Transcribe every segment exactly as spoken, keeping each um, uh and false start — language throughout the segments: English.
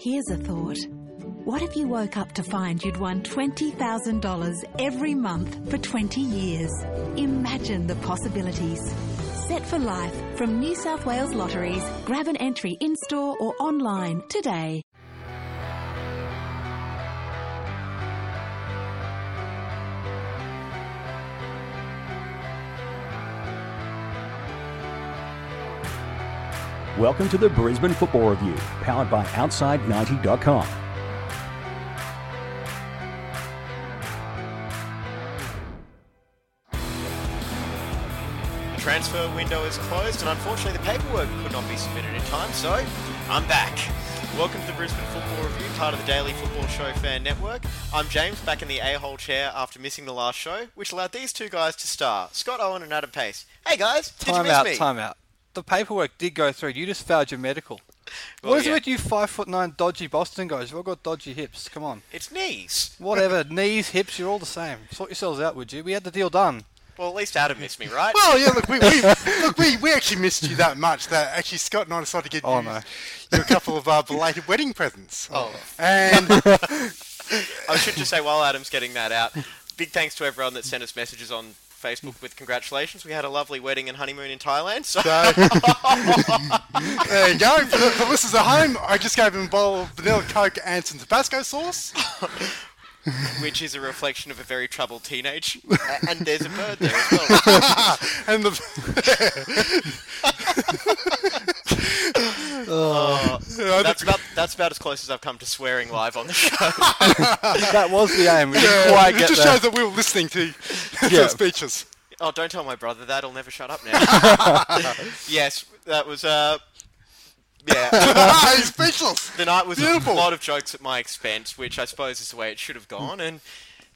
Here's a thought. What if you woke up to find you'd won twenty thousand dollars every month for twenty years? Imagine the possibilities. Set for Life from New South Wales Lotteries. Grab an entry in-store or online today. Welcome to the Brisbane Football Review, powered by outside ninety dot com. The transfer window is closed, and unfortunately the paperwork could not be submitted in time, so I'm back. Welcome to the Brisbane Football Review, part of the Daily Football Show Fan Network. I'm James, back in the a-hole chair after missing the last show, which allowed these two guys to star, Scott Owen and Adam Pace. Hey guys, did you miss me? Time out, time out. The paperwork did go through. You just failed your medical. Well, what is yeah. it with you five foot nine dodgy Boston guys? You've all got dodgy hips. Come on. It's knees. Whatever. Knees, hips, you're all the same. Sort yourselves out, would you? We had the deal done. Well, at least Adam missed me, right? Well, yeah, look, we we, look, we we actually missed you that much that actually Scott and I decided to get oh, you, no. you a couple of uh, belated wedding presents. Oh. And I should just say, while Adam's getting that out, big thanks to everyone that sent us messages on Facebook with congratulations. We had a lovely wedding and honeymoon in Thailand. So, so there you go. For the, for the listeners at home, I just gave him a bowl of vanilla Coke and some Tabasco sauce, which is a reflection of a very troubled teenage. And there's a bird there as well. and the. Oh, that's about that's about as close as I've come to swearing live on the show. That was the aim. We didn't yeah, quite it get just there. Shows that we were listening to yeah. speeches. Oh, don't tell my brother that. He'll never shut up now. Yes, that was... Uh, yeah. He's speechless. The night was Beautiful. a lot of jokes at my expense, which I suppose is the way it should have gone, and...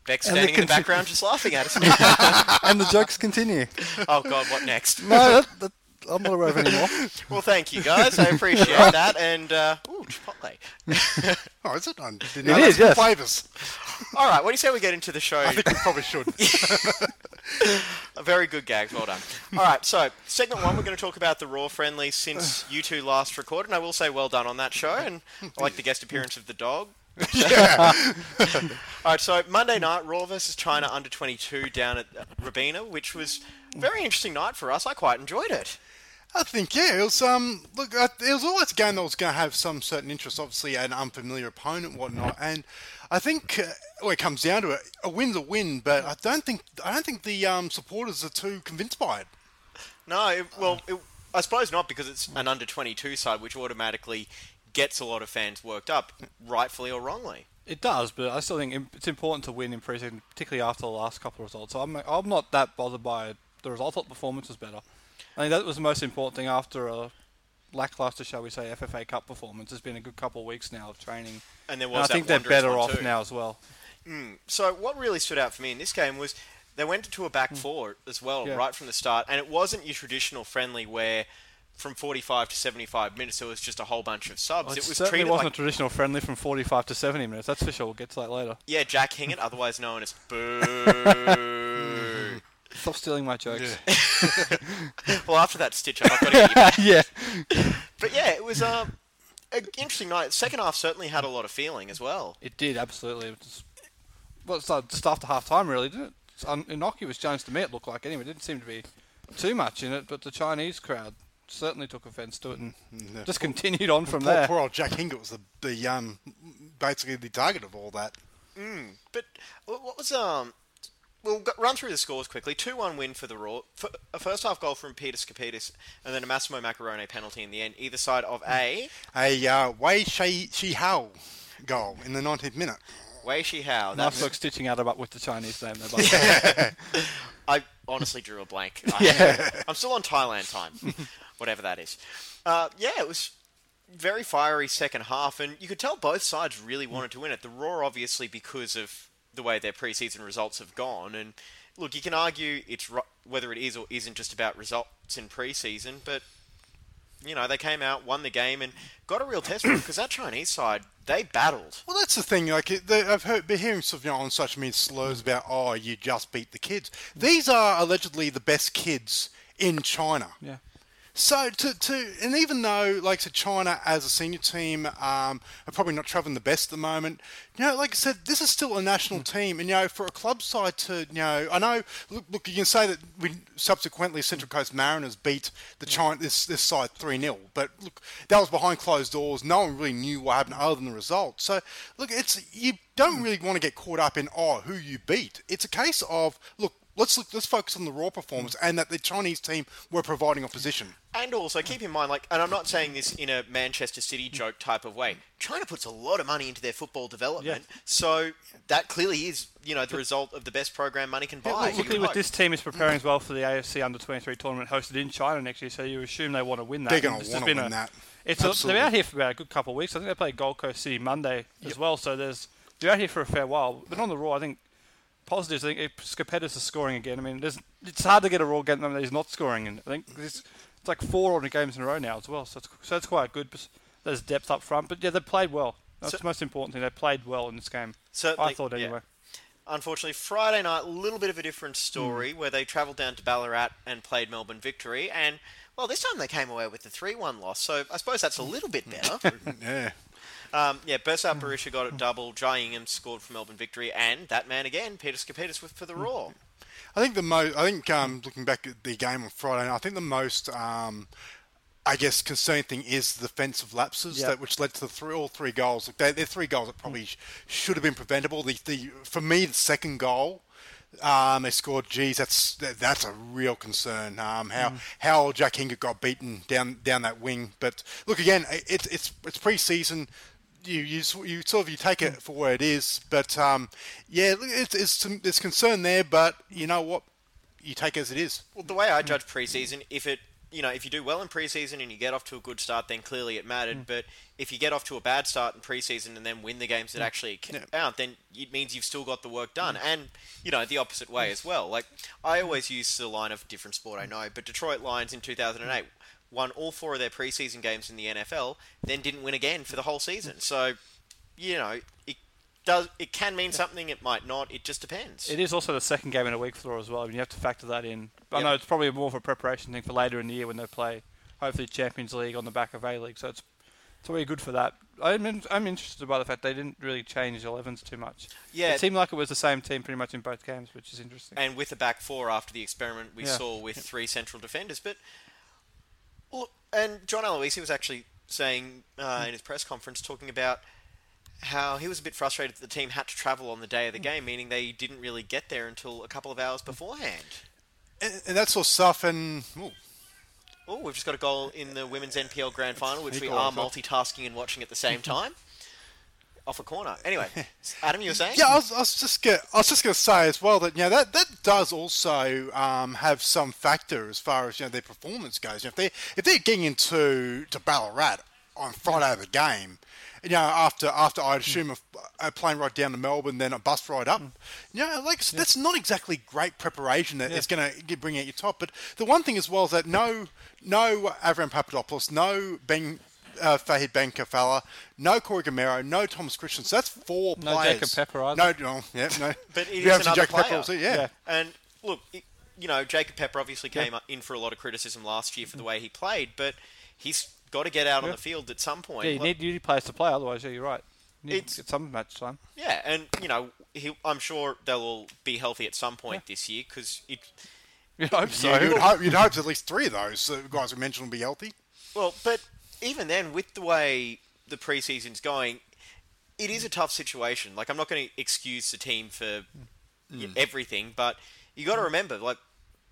Beck standing in the conti- background just laughing at us. And the jokes continue. Oh, God, what next? No, that, that, I'm not aware of anymore. Well, thank you, guys. I appreciate that. And, uh, ooh, Chipotle. Oh, is it? I didn't know. It is, yes. Flavors. All right, what do you say we get into the show? I think we probably should. A very good gag. Well done. All right, so, segment one, we're going to talk about the Raw friendly since you two last recorded. And I will say well done on that show. And I like the guest appearance of the dog. Yeah. All right, so Monday night, Raw versus China under twenty-two down at Robina, which was a very interesting night for us. I quite enjoyed it. I think, yeah, it was, um, look, it was always a game that was going to have some certain interest, obviously an unfamiliar opponent and whatnot, and I think, uh, well, it comes down to it, a win's a win, but I don't think I don't think the um, supporters are too convinced by it. No, it, well, it, I suppose not, because it's an under twenty-two side, which automatically gets a lot of fans worked up, rightfully or wrongly. It does, but I still think it's important to win in pre-season, particularly after the last couple of results. So I'm I'm not that bothered by the result. I thought the performance was better. I think that was the most important thing after a lackluster, shall we say, F F A Cup performance. It's been a good couple of weeks now of training. And, there was and I that think they're better off too. now as well. Mm. So what really stood out for me in this game was they went to a back mm. four as well yeah. right from the start. And it wasn't your traditional friendly where... from forty-five to seventy-five minutes, there was just a whole bunch of subs. Well, it was certainly treated wasn't like... a traditional friendly from forty-five to seventy minutes, that's for sure. We'll get to that later. Yeah, Jack Hingert, otherwise known as Boo. Stop stealing my jokes. Yeah. Well, after that stitch up, I've got to get back. Yeah. But yeah, it was um, an interesting night. The second half certainly had a lot of feeling as well. It did, absolutely. It was, well, it started just after half time, really, didn't it? It's un- innocuous change to me, it looked like. Anyway, it didn't seem to be too much in it, but the Chinese crowd certainly took offence to it and no. just continued on well, from poor, there. Poor old Jack Hingert was the, the um basically the target of all that. Mm. But what was um? We'll run through the scores quickly. two one win for the Raw. A first half goal from Peter Skapetis, and then a Massimo Maccarone penalty in the end. Either side of a a uh, Wei Shi Hao goal in the nineteenth minute. Wei Shi Hao. Nice look stitching Adam up with the Chinese name there. By the way. I honestly drew a blank. I, yeah. I'm still on Thailand time. Whatever that is. Uh, yeah, it was very fiery second half, and you could tell both sides really wanted to win it. The Raw, obviously, because of the way their pre-season results have gone. And look, you can argue it's ro- whether it is or isn't just about results in pre-season, but, you know, they came out, won the game, and got a real test because that Chinese side, they battled. Well, that's the thing. Like, they, I've heard, been hearing sort of, you know, on social media slurs about, oh, you just beat the kids. These are allegedly the best kids in China. Yeah. So to to and even though like to China as a senior team um, are probably not travelling the best at the moment, you know, like I said, this is still a national mm. team, and you know, for a club side to you know, I know look, look you can say that we subsequently Central Coast Mariners beat the China this this side three nil, but look, that was behind closed doors. No one really knew what happened other than the result. So look, it's you don't really want to get caught up in oh who you beat. It's a case of look. Let's look, let's focus on the raw performance and that the Chinese team were providing opposition. And also keep in mind, like, and I'm not saying this in a Manchester City joke type of way. China puts a lot of money into their football development, yeah. so that clearly is, you know, the result of the best program money can buy. Yeah, luckily, with this team is preparing as well for the A F C Under twenty-three tournament hosted in China next year, so you assume they want to win that. They're going to want to win a, that. It's a, they're out here for about a good couple of weeks. I think they play Gold Coast City Monday as yep. well. So there's they're out here for a fair while. But on the raw, I think. Positives. I think Skapetis is scoring again. I mean, there's, it's hard to get a raw game that he's not scoring. And I think it's, it's like four order games in a row now as well. So it's, so it's quite good. There's depth up front. But yeah, they played well. That's so, the most important thing. They played well in this game. Certainly, I thought anyway. Yeah. Unfortunately, Friday night, a little bit of a different story mm. where they travelled down to Ballarat and played Melbourne Victory. And, well, this time they came away with the three one loss. So I suppose that's a little bit better. yeah. Um, yeah, Bursar Barisha got it double. Jai Ingham scored for Melbourne Victory, and that man again, Peter Skapetis, with for the Raw. I think the most. I think um, looking back at the game on Friday, I think the most, um, I guess, concerning thing is the defensive lapses yep. that which led to the three, all three goals. Look, they're, they're three goals that probably mm. should have been preventable. The, the for me, the second goal. Um, they scored. Geez, that's that, that's a real concern. Um, how mm. how Jack Hingert got beaten down down that wing. But look again, it's it's it's pre-season. You you you sort of you take it for what it is. But um, yeah, it's it's some, it's concern there. But you know what, you take it as it is. Well, the way I judge pre-season, if it you know if you do well in pre-season and you get off to a good start, then clearly it mattered. Mm. But if you get off to a bad start in pre-season and then win the games that mm. actually count, yeah. then it means you've still got the work done. Mm. And you know the opposite way as well. Like I always use the line of different sport I know, but Detroit Lions in two thousand eight. Won all four of their preseason games in the N F L, then didn't win again for the whole season. So, you know, it does. It can mean something. It might not. It just depends. It is also the second game in a week for as well. I mean, you have to factor that in. I yep. know it's probably more of a preparation thing for later in the year when they play, hopefully, Champions League on the back of A-League. So it's it's really good for that. I'm I'm interested by the fact they didn't really change elevens too much. Yeah, it seemed like it was the same team pretty much in both games, which is interesting. And with the back four after the experiment we yeah. saw with yep. three central defenders, but. Look, and John Aloisi was actually saying uh, in his press conference, talking about how he was a bit frustrated that the team had to travel on the day of the game, meaning they didn't really get there until a couple of hours beforehand. And, and that's all stuff, and... Oh, we've just got a goal in the women's N P L Grand Final, which we are multitasking and watching at the same time. Off a corner. Anyway, Adam, you were saying? Yeah, I was, I was just gonna, I was just going to say as well that you know that, that does also um, have some factor as far as you know their performance goes. You know, if they if they're getting into to Ballarat on Friday of the game, you know after after I'd assume mm. a, a plane ride down to Melbourne, then a bus ride up. Mm. You know, like so yeah. that's not exactly great preparation that yeah. is going to bring out your top. But the one thing as well is that no no Avram Papadopoulos, no Ben. Uh, Fahid Benkafala, no Corey Gameiro, no Thomas Christian. So that's four no players. No Jacob Pepper either. No, no, yeah, no. But it is another player. Pepper also, yeah. yeah. And look, it, you know, Jacob Pepper obviously came yeah. in for a lot of criticism last year for the way he played, but he's got to get out yeah. on the field at some point. Yeah, you need new players to play, otherwise, yeah, you're right. You need to get some match time. Yeah, and you know, he, I'm sure they'll all be healthy at some point yeah. this year because it. You'd hope so. Yeah, you'd, hope, you'd hope at least three of those guys we mentioned will be healthy. Well, but. Even then, with the way the preseason's going, it is a tough situation. Like, I'm not going to excuse the team for mm. everything, but you got to remember, like,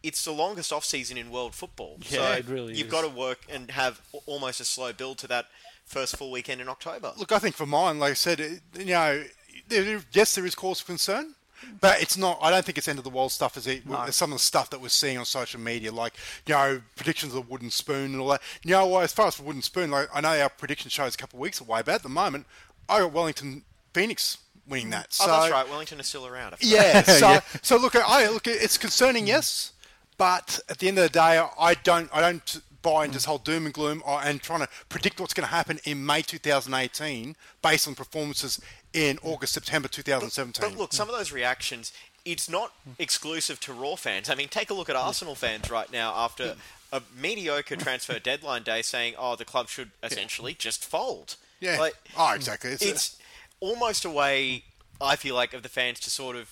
it's the longest off-season in world football. Yeah, so it really you've is. got to work and have almost a slow build to that first full weekend in October. Look, I think for mine, like I said, it, you know, there, yes, there is cause for concern. But it's not, I don't think it's end of the world stuff as it, no. some of the stuff that we're seeing on social media, like, you know, predictions of the wooden spoon and all that. You know, well, as far as the wooden spoon, like, I know our prediction show is a couple of weeks away, but at the moment, I got Wellington Phoenix winning that. So, oh, that's right. Wellington is still around. Yeah. So, yeah. so look, I look, it's concerning, yes, but at the end of the day, I don't, I don't buy into this whole doom and gloom and trying to predict what's going to happen in May twenty eighteen based on performances in August, September twenty seventeen. But, but look, some of those reactions, it's not exclusive to Raw fans. I mean, take a look at Arsenal fans right now after a mediocre transfer deadline day saying, oh, the club should essentially yeah. just fold. Yeah. Like, oh, exactly. It's, it's a... almost a way, I feel like, of the fans to sort of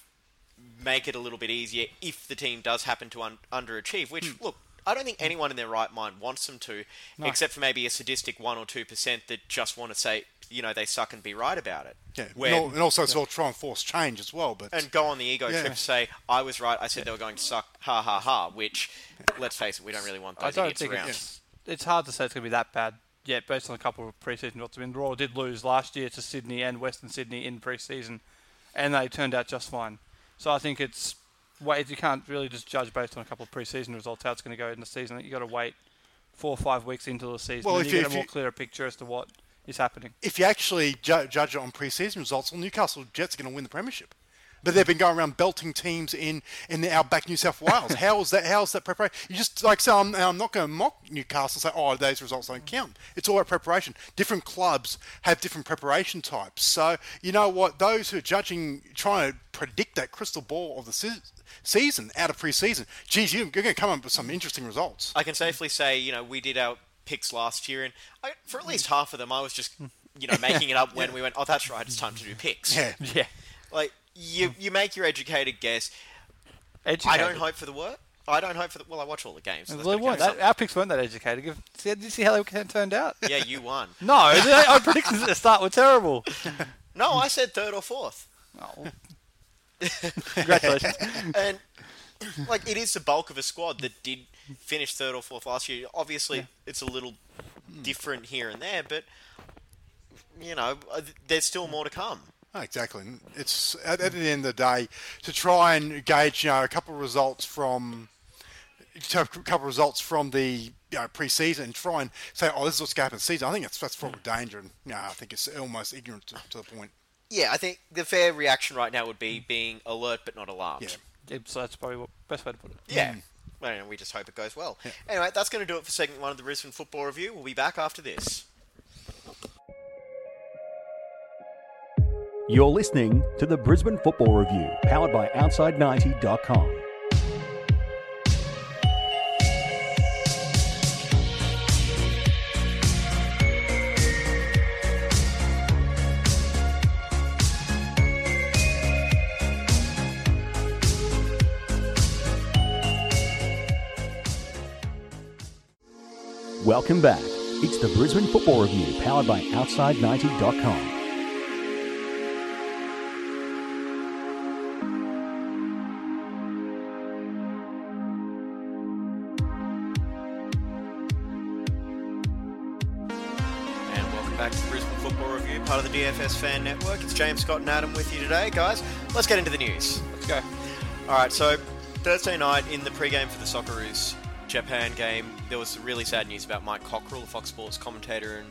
make it a little bit easier if the team does happen to un- underachieve, which, mm. look, I don't think anyone in their right mind wants them to, no. except for maybe a sadistic one or two percent that just want to say, you know, they suck and be right about it. Yeah, when, and, all, and also it's yeah. all try and force change as well. But And go on the ego yeah. trip and say, I was right, I said yeah. they were going to suck, ha ha ha, which, let's face it, we don't really want those I don't idiots around. It's, it's hard to say it's going to be that bad yet, based on a couple of pre-season results. I mean, Raw did lose last year to Sydney and Western Sydney in pre-season, and they turned out just fine. So I think it's... Wait, you can't really just judge based on a couple of pre-season results how it's going to go in the season. You've got to wait four or five weeks into the season well, and you get a more you, clearer picture as to what is happening. If you actually ju- judge it on pre-season results, well, Newcastle Jets are going to win the premiership. But they've been going around belting teams in, in the outback New South Wales. How is that? How is that preparation? You just like so. I'm, I'm not going to mock Newcastle. Say, oh, those results don't count. It's all about preparation. Different clubs have different preparation types. So you know what? Those who are judging, trying to predict that crystal ball of the se- season out of pre-season, geez, you're going to come up with some interesting results. I can safely say, you know, we did our picks last year, and I, for at least half of them, I was just, you know, making it up when yeah. we went, oh, that's right, it's time to do picks. Yeah, yeah, like. You you make your educated guess. Educated. I don't hope for the work. I don't hope for the... Well, I watch all the games. So well, that, our picks weren't that educated. Did you see how they turned out? Yeah, you won. No, our predictions at the start were terrible. No, I said third or fourth. Oh. Congratulations. And, like, it is the bulk of a squad that did finish third or fourth last year. Obviously, yeah. it's a little different here and there, but, you know, there's still more to come. Oh, exactly. It's at, at the end of the day to try and gauge, you know, a couple of results from a couple of results from the you know, pre-season and try and say, oh, this is what's going to happen in the season. I think that's that's full of danger, and you know, I think it's almost ignorant to, to the point. Yeah, I think the fair reaction right now would be being alert but not alarmed. Yeah, so that's probably the best way to put it. Yeah. Mm. Well, we just hope it goes well. Yeah. Anyway, that's going to do it for segment one of the Brisbane Football Review. We'll be back after this. You're listening to the Brisbane Football Review, powered by outside ninety dot com. Welcome back. It's the Brisbane Football Review, powered by outside ninety dot com. Part of the D F S Fan Network. It's James, Scott and Adam with you today, guys. Let's get into the news. Let's go. Alright, so Thursday night in the pre-game for the Socceroos Japan game, there was really sad news about Mike Cockerill, the Fox Sports commentator and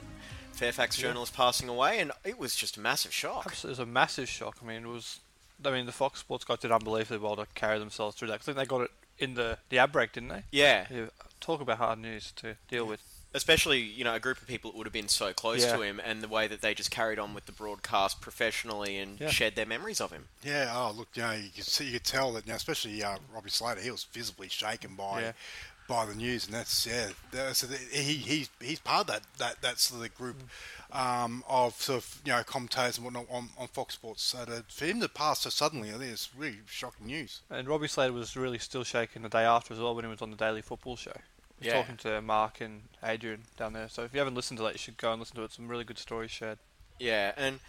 Fairfax yeah. journalist, passing away, and it was just a massive shock. Absolutely, it was a massive shock. I mean, it was... I mean, the Fox Sports guys did unbelievably well to carry themselves through that. I think they got it in the, the ad break, didn't they? Yeah. yeah. Talk about hard news to deal with. Especially, you know, a group of people that would have been so close yeah. to him, and the way that they just carried on with the broadcast professionally and yeah. shared their memories of him. Yeah, oh, look, you know, you could, see, you could tell that, you know, especially uh, Robbie Slater, he was visibly shaken by yeah. by the news, and that's, yeah, that's, he, he, he's part of that, that, that sort of group um, of, sort of, you know, commentators and whatnot on, on Fox Sports. So to, for him to pass so suddenly, I think it's really shocking news. And Robbie Slater was really still shaken the day after as well when he was on the Daily Football Show. Yeah. Talking to Mark and Adrian down there. So if you haven't listened to that, you should go and listen to it. Some really good stories shared. Yeah, and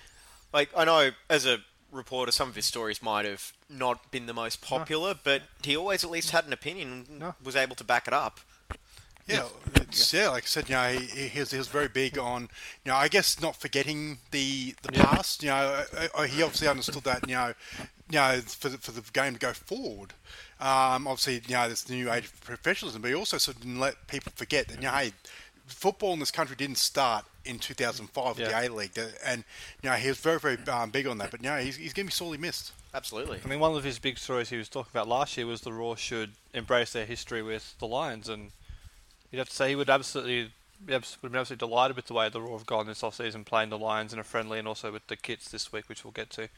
like I know as a reporter, some of his stories might have not been the most popular, no. but he always at least had an opinion and no. was able to back it up. Yeah, it's, yeah, like I said, you know, he, he, was, he was very big on, you know, I guess not forgetting the the yeah. past. You know, he obviously understood that, you know, you know, for the, for the game to go forward. Um, obviously, you know, this new age of professionalism, but he also sort of didn't let people forget that, you know, hey, football in this country didn't start in two thousand five with yeah. the A-League, and, you know, he was very, very um, big on that, but, you know, he's, he's going to be sorely missed. Absolutely. I mean, one of his big stories he was talking about last year was the Raw should embrace their history with the Lions, and you'd have to say he would absolutely would have been absolutely delighted with the way the Raw have gone this offseason, playing the Lions in a friendly and also with the kits this week, which we'll get to.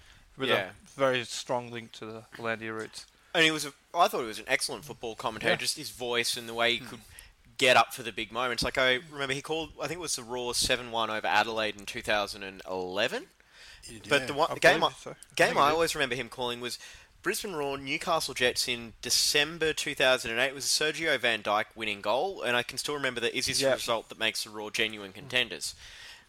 with yeah. a very strong link to the Hollandia roots. And he was a, I thought he was an excellent football commentator, yeah. just his voice and the way he hmm. could get up for the big moments. Like, I remember he called, I think it was the Raw seven one over Adelaide in two thousand eleven. Yeah, but the, one, the game, I, so. game I, I always remember him calling was Brisbane Raw Newcastle Jets in December two thousand eight. It was a Sergio van Dijk winning goal, and I can still remember that, is this yeah. the result that makes the Raw genuine contenders?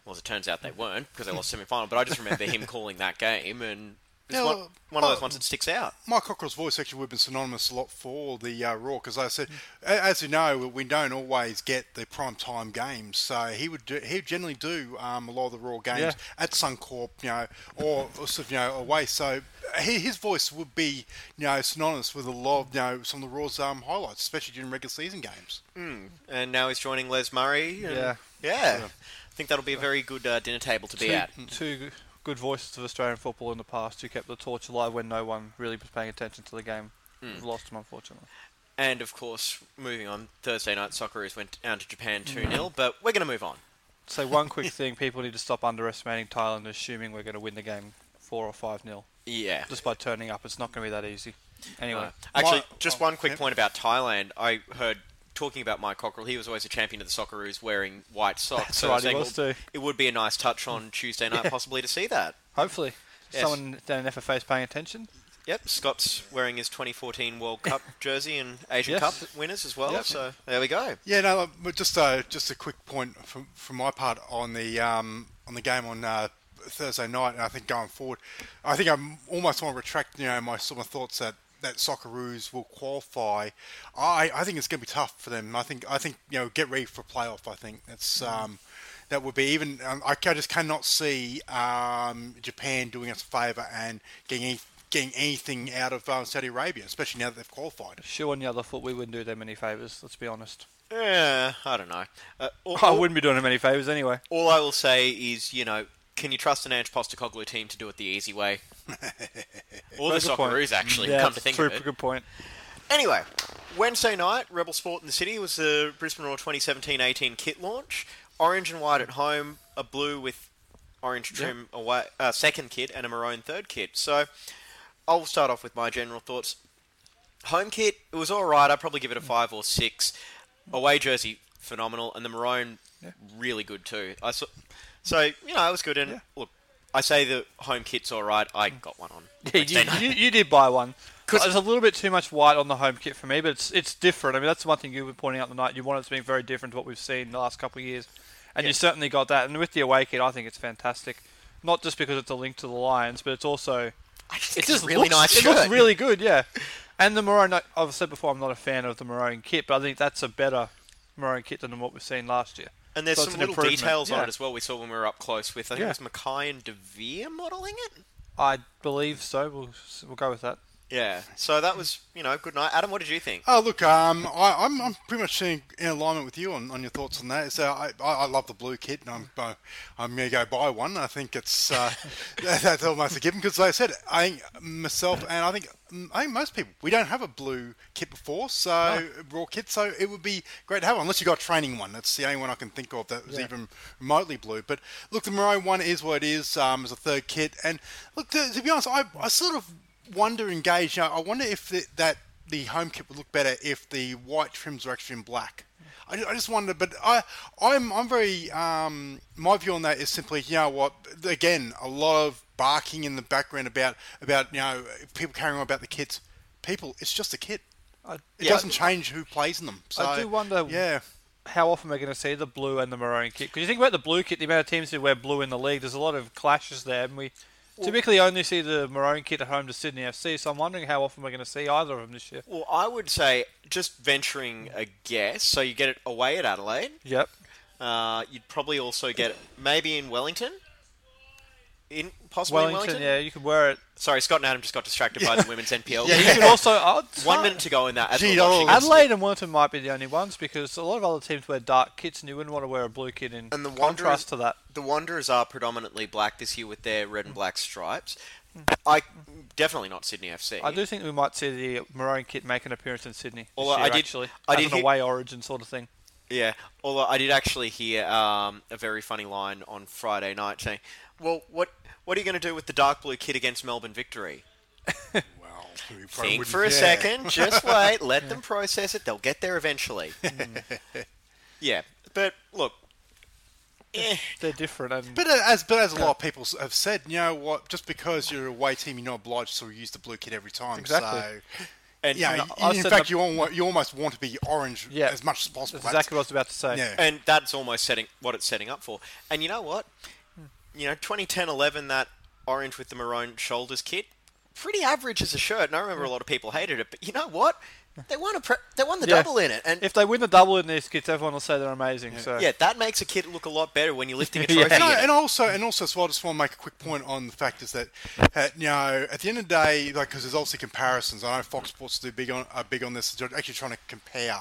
Well, as it turns out, they weren't, because they lost semi-final, but I just remember him calling that game, and it's yeah, one, well, one of those ones that sticks out. Mike Cockerill's voice actually would have been synonymous a lot for the uh, Raw, because I said, as you know, we don't always get the prime-time games, so he would do, he would generally do um, a lot of the Raw games yeah. at Suncorp, you know, or, or sort of, you know, away, so he, his voice would be, you know, synonymous with a lot of, you know, some of the Raw's um, highlights, especially during regular season games. Mm. And now he's joining Les Murray. And, yeah. yeah. Yeah. I think that'll be a very good uh, dinner table to two, be at. Two good voices of Australian football in the past who kept the torch alive when no one really was paying attention to the game. Mm. We've lost them, unfortunately. And, of course, moving on, Thursday night, Socceroos went down to Japan two nil, mm. but we're going to move on. So one quick thing, people need to stop underestimating Thailand and assuming we're going to win the game four or five nil. Yeah. Just by turning up, it's not going to be that easy. Anyway. Uh, actually, my, just oh, one quick yeah. point about Thailand. I heard... Talking about Mike Cockerill, he was always a champion of the Socceroos wearing white socks. That's so right, he was too. It would be a nice touch on Tuesday night yeah. possibly to see that. Hopefully. Yes. Someone down in F F A is paying attention. Yep, Scott's wearing his twenty fourteen World Cup jersey and Asian yes. Cup winners as well, yep. so there we go. Yeah, no, look, just, uh, just a quick point from, from my part on the, um, on the game on... Uh, Thursday night, and I think going forward, I think I'm almost want to retract, you know, my sort of thoughts that, that Socceroos will qualify. I, I think it's going to be tough for them. I think I think you know, get ready for playoff. I think that's um, that would be even. Um, I, I just cannot see um, Japan doing us a favour and getting any, getting anything out of um, Saudi Arabia, especially now that they've qualified. Sure, on the other foot, we wouldn't do them any favours. Let's be honest. Yeah, I don't know. Uh, all, I wouldn't be doing them any favours anyway. All I will say is, you know. Can you trust an Ange Postecoglou team to do it the easy way? Or the Socceroos, actually, yeah, come to think of it. That's a good point. Anyway, Wednesday night, Rebel Sport in the City was the Brisbane Roar twenty seventeen eighteen kit launch. Orange and white at home, a blue with orange trim yeah. away, uh, second kit, and a maroon third kit. So, I'll start off with my general thoughts. Home kit, it was all right. I'd probably give it a five or six. Away jersey, phenomenal. And the maroon, yeah. really good too. I saw... So, you know, it was good. And, yeah. look, I say the home kit's all right. I got one on. Yeah, you, you, you did buy one. Because there's a little bit too much white on the home kit for me, but it's it's different. I mean, that's the one thing you were pointing out tonight. You want it to be very different to what we've seen in the last couple of years. And yeah. you certainly got that. And with the away kit, I think it's fantastic. Not just because it's a link to the Lions, but it's also... I just think it just it's really looks, nice shirt. It looks really good, yeah. And the maroon... I've said before I'm not a fan of the maroon kit, but I think that's a better maroon kit than what we've seen last year. And there's so some little details yeah. on it as well we saw when we were up close with, I think yeah. it was Mackay and DeVere modelling it? I believe so. We'll we'll go with that. Yeah. So that was, you know, good night. Adam, what did you think? Oh, look, um, I, I'm I'm pretty much in alignment with you on, on your thoughts on that. So I, I, I love the blue kit, and I'm uh, I'm going to go buy one. I think it's uh, that's almost a given because, like I said, I think myself and I think I think most people we don't have a blue kit before, so no. raw kit. So it would be great to have one, unless you got a training one. That's the only one I can think of that was yeah. even remotely blue. But look, the maroon one is what it is. Um, as a third kit, and look, to, to be honest, I I sort of. wonder engaged. You know, I wonder if the, that the home kit would look better if the white trims were actually in black. I, I just wonder, but I, I'm, I'm very. Um, my view on that is simply, you know what? Again, a lot of barking in the background about about you know people carrying on about the kits. People, it's just a kit. I, it yeah, doesn't change who plays in them. So, I do wonder. Yeah. How often we're going to see the blue and the maroon kit? Because you think about the blue kit, the amount of teams who wear blue in the league. There's a lot of clashes there, and we. Typically only see the maroon kit at home to Sydney F C, so I'm wondering how often we're going to see either of them this year. Well, I would say, just venturing a guess, so you get it away at Adelaide. Yep. Uh, you'd probably also get it maybe in Wellington. In Possibly Wellington, in Wellington? Yeah, you could wear it. Sorry, Scott and Adam just got distracted yeah. by the women's N P L. Yeah, you could also... I'd One minute to go in that. Gee, Adelaide and Wellington might be the only ones, because a lot of other teams wear dark kits, and you wouldn't want to wear a blue kit in and the contrast to that. The Wanderers are predominantly black this year with their red and black stripes. I definitely not Sydney F C. I do think we might see the maroon kit make an appearance in Sydney this year, I did, actually. I did an away hit... origin sort of thing. Yeah, although I did actually hear um, a very funny line on Friday night saying, well, what what are you going to do with the dark blue kit against Melbourne Victory? Well, we think for a yeah. second. Just wait. Let yeah. them process it. They'll get there eventually. Yeah, but look. Yeah. They're different, and but as but as a lot of people have said, you know what? Just because you're a away team, you're not obliged to use the blue kit every time. Exactly. So, and yeah, you know, in fact, you almost, you almost want to be orange yeah, as much as possible. That's exactly that's, what I was about to say. Yeah. And that's almost setting what it's setting up for. And you know what? You know, twenty ten eleven, that orange with the maroon shoulders kit, pretty average as a shirt. And I remember a lot of people hated it, but you know what? They won a pre- they won the yeah. double in it, and if they win the double in these kits, everyone will say they're amazing. Yeah. So yeah, that makes a kit look a lot better when you're lifting a trophy. yeah. and, I, and also, and also, so I just want to make a quick point on the fact is that uh, you know at the end of the day, like because there's obviously comparisons. I know Fox Sports do big on are big on this. They're actually trying to compare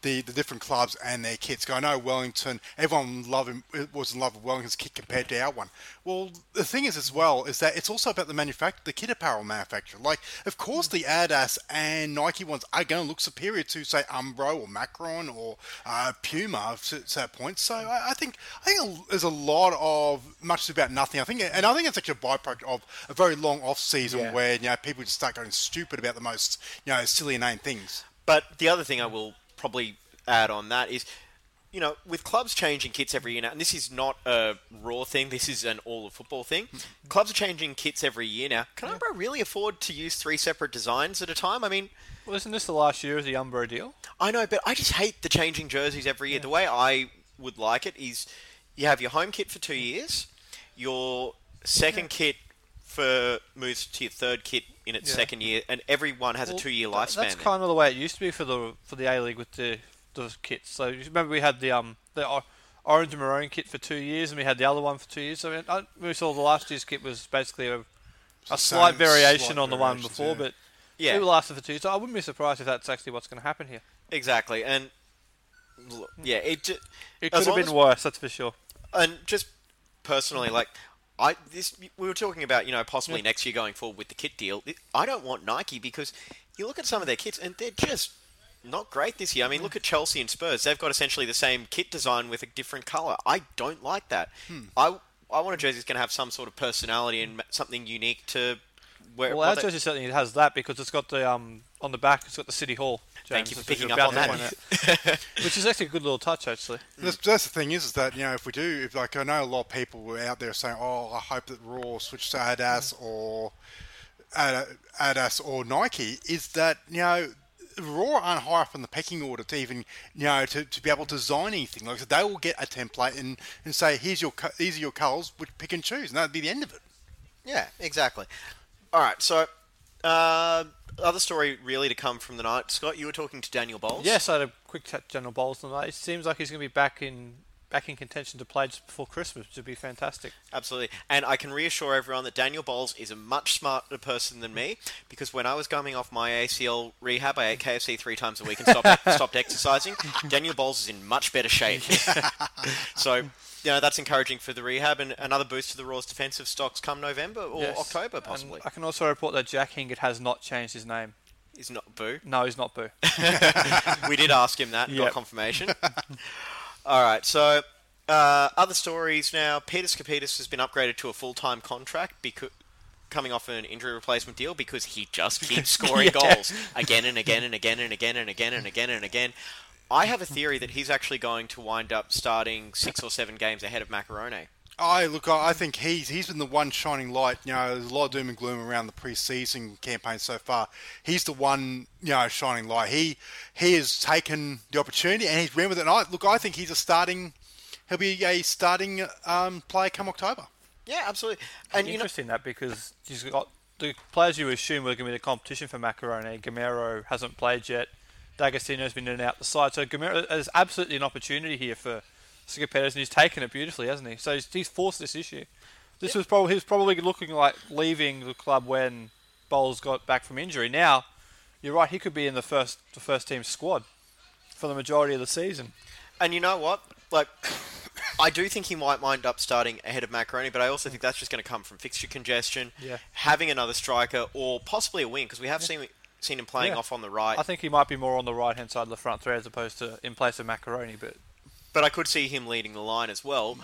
the, the different clubs and their kits. I know Wellington, everyone love him, was in love with Wellington's kit compared to our one. Well, the thing is as well is that it's also about the manufacturer, the kit apparel manufacturer. Like, of course, the Adidas and Nike ones are going to look superior to, say, Umbro or Macron or uh, Puma to, to that point. So I, I think I think there's a lot of much about nothing. I think, and I think it's actually a byproduct of a very long off season yeah. where you know people just start going stupid about the most you know silly and inane things. But the other thing I will probably add on that is, you know, with clubs changing kits every year now, and this is not a Raw thing, this is an all of football thing. Clubs are changing kits every year now. Can yeah. Umbro really afford to use three separate designs at a time? I mean... Well, isn't this the last year of the Umbro deal? I know, but I just hate the changing jerseys every year. Yeah. The way I would like it is you have your home kit for two years, your second yeah. kit for moves to your third kit in its yeah. second year, and everyone has well, a two-year lifespan. That's kind of the way it used to be for the for the A-League with the... the kits. So remember we had the um the orange and maroon kit for two years, and we had the other one for two years. So I mean, I, we saw the last year's kit was basically a, a slight variation slight on the one before, yeah. but yeah, it lasted for two years. So I wouldn't be surprised if that's actually what's going to happen here. Exactly, and yeah, it just, it could have been as, worse, that's for sure. And just personally, like I this we were talking about, you know, possibly yeah. next year going forward with the kit deal. I don't want Nike because you look at some of their kits and they're just not great this year. I mean, look at Chelsea and Spurs. They've got essentially the same kit design with a different colour. I don't like that. Hmm. I, I want a jersey that's going to have some sort of personality and something unique to... Where, well, our jersey certainly has that because it's got the... um on the back, it's got the City Hall, James. Thank you for picking up on that. Which is actually a good little touch, actually. That's, that's the thing is, is that, you know, if we do... if like I know a lot of people were out there saying, oh, I hope that Raw switched to Adidas or... Adidas or Nike, is that, you know... Raw aren't high up in the pecking order to even, you know, to, to be able to design anything. Like, so they will get a template and, and say, here's your these are your colours, which pick and choose, and that'd be the end of it. Yeah, exactly. All right, so uh, other story really to come from the night. Scott, you were talking to Daniel Bowles. Yes, I had a quick chat to Daniel Bowles tonight. It seems like he's going to be back in back in contention to play just before Christmas, which would be fantastic. Absolutely. And I can reassure everyone that Daniel Bowles is a much smarter person than me, because when I was coming off my A C L rehab, I ate K F C three times a week and stopped, stopped exercising. Daniel Bowles is in much better shape. So, you know, that's encouraging for the rehab and another boost to the Raw's defensive stocks come November or yes. October, possibly. And I can also report that Jack Hingert has not changed his name. He's not Boo? No, he's not Boo. We did ask him that and yep. got confirmation. All right, so uh, other stories now. Peter Skapetis has been upgraded to a full-time contract because coming off an injury replacement deal because he just keeps scoring yeah. goals again and again and again and again and again and again and again. I have a theory that he's actually going to wind up starting six or seven games ahead of Maccarone. I look. I think he's he's been the one shining light. You know, there's a lot of doom and gloom around the pre-season campaign so far. He's the one, you know, shining light. He he has taken the opportunity and he's ran with it. And I look. I think he's a starting. He'll be a starting um, player come October. Yeah, absolutely. And interesting you know, that because he's got the players you assume were going to be the competition for Maccarone. Gameiro hasn't played yet. D'Agostino's been in and out the side. So Gameiro is absolutely an opportunity here for Skapetis, and he's taken it beautifully, hasn't he? So he's, he's forced this issue. This yep. was probably he was probably looking like leaving the club when Bowles got back from injury. Now, you're right; he could be in the first the first team squad for the majority of the season. And you know what? Like, I do think he might wind up starting ahead of Maccarone, but I also think that's just going to come from fixture congestion, yeah. having another striker, or possibly a wing, because we have yeah. seen seen him playing yeah. off on the right. I think he might be more on the right hand side of the front three as opposed to in place of Maccarone, but. But I could see him leading the line as well.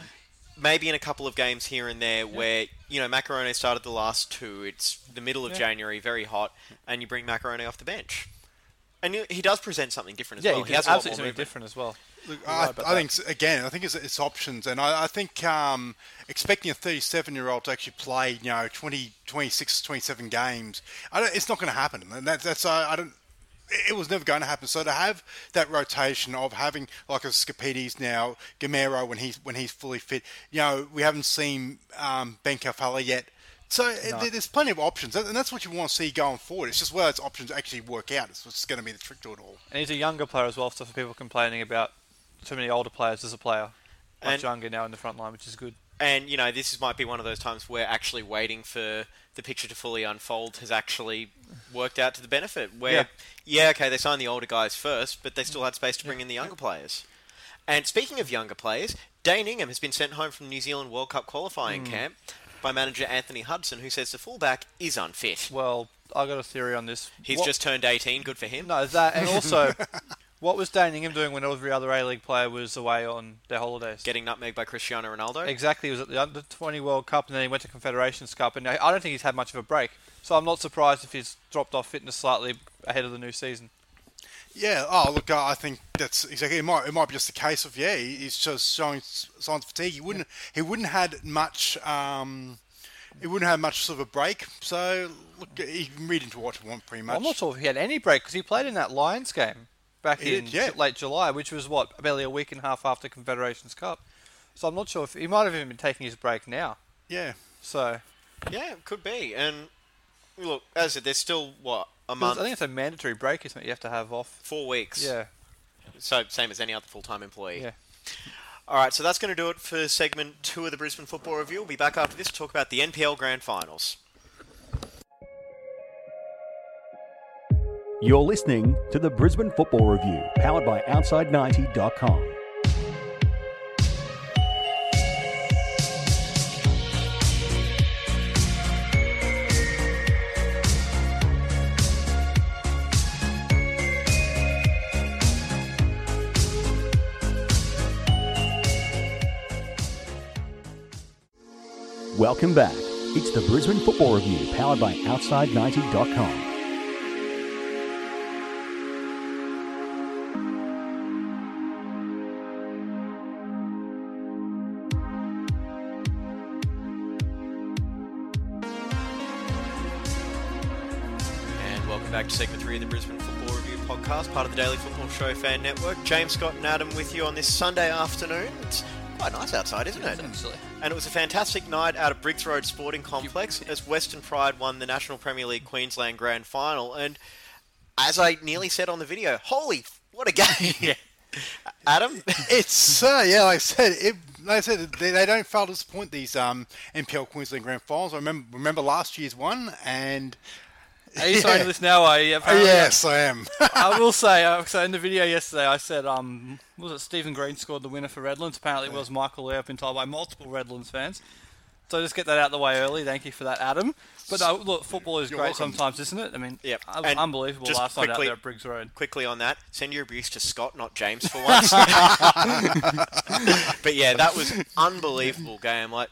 maybe in a couple of games here and there yeah. where, you know, Maccarone started the last two. It's the middle of yeah. January, very hot, and you bring Maccarone off the bench. And he does present something different as yeah, well. He, he has a lot more movement. different as well. Look, I, I think, again, I think it's, it's options. And I, I think um, expecting a thirty-seven-year-old to actually play, you know, twenty, twenty-six, twenty-seven games, I don't, it's not going to happen. And that, that's, uh, I don't... It was never going to happen. So to have that rotation of having like a Skapetis now, Gameiro when he's when he's fully fit, you know, we haven't seen um, Ben Kafala yet. So no. it, there's plenty of options, and that's what you want to see going forward. It's just whether those options actually work out. It's what's going to be the trick to it all. And he's a younger player as well. So for people complaining about too many older players, as a player much younger now in the front line, which is good. And you know, this is, might be one of those times where actually waiting for the picture to fully unfold has actually worked out to the benefit. Where, yeah, yeah okay, they signed the older guys first, but they still had space to bring yeah. in the younger yeah. players. And speaking of younger players, Dane Ingham has been sent home from New Zealand World Cup qualifying mm. camp by manager Anthony Hudson, who says the fullback is unfit. Well, I got a theory on this. He's what? just turned eighteen. Good for him. No, that and also. What was Dane Ingham doing when every other A-League player was away on their holidays? Getting nutmegged by Cristiano Ronaldo? Exactly. He was at the under twenty World Cup and then he went to Confederations Cup. And I don't think he's had much of a break. So I'm not surprised if he's dropped off fitness slightly ahead of the new season. Yeah. Oh, look, I think that's exactly... It might, it might be just a case of, yeah, he's just showing signs of fatigue. He wouldn't yeah. He wouldn't had much... Um, He wouldn't have much sort of a break, so look, he can read into what he wants pretty much. Well, I'm not sure if he had any break because he played in that Lions game. Back he in did, yeah. late July, which was, what, barely a week and a half after Confederations Cup. So I'm not sure if... He might have even been taking his break now. Yeah. So... Yeah, it could be. And, look, as I said, there's still, what, a month? I think it's a mandatory break, isn't it? You have to have off. Four weeks. Yeah. So, same as any other full-time employee. Yeah. All right, so that's going to do it for segment two of the Brisbane Football Review. We'll be back after this to talk about the N P L Grand Finals. You're listening to the Brisbane Football Review, powered by outside ninety dot com. Welcome back. It's the Brisbane Football Review, powered by outside ninety dot com. Back to segment three of the Brisbane Football Review podcast, part of the Daily Football Show Fan Network. James, Scott and Adam with you on this Sunday afternoon. It's quite nice outside, isn't it? Absolutely. And it was a fantastic night out of Briggs Road Sporting Complex as Western Pride won the National Premier League Queensland Grand Final. And as I nearly said on the video, holy, what a game. Yeah. Adam? It's, uh, yeah, like I said, it Like I said, they, they don't fail to disappoint, these um, N P L Queensland Grand Finals. I remember, remember last year's one, and... Are you yeah. signing this now? Are you? Apparently, yes, I am. I will say, uh, so in the video yesterday, I said, um, was it Stephen Green scored the winner for Redlands? Apparently it was Michael Lee. I've been told by multiple Redlands fans. So just get that out of the way early. Thank you for that, Adam. But no, look, football is You're great welcome. sometimes, isn't it? I mean, yep. un- unbelievable last quickly, night out there at Briggs Road. Quickly on that, send your abuse to Scott, not James, for once. But yeah, that was an unbelievable game. Like...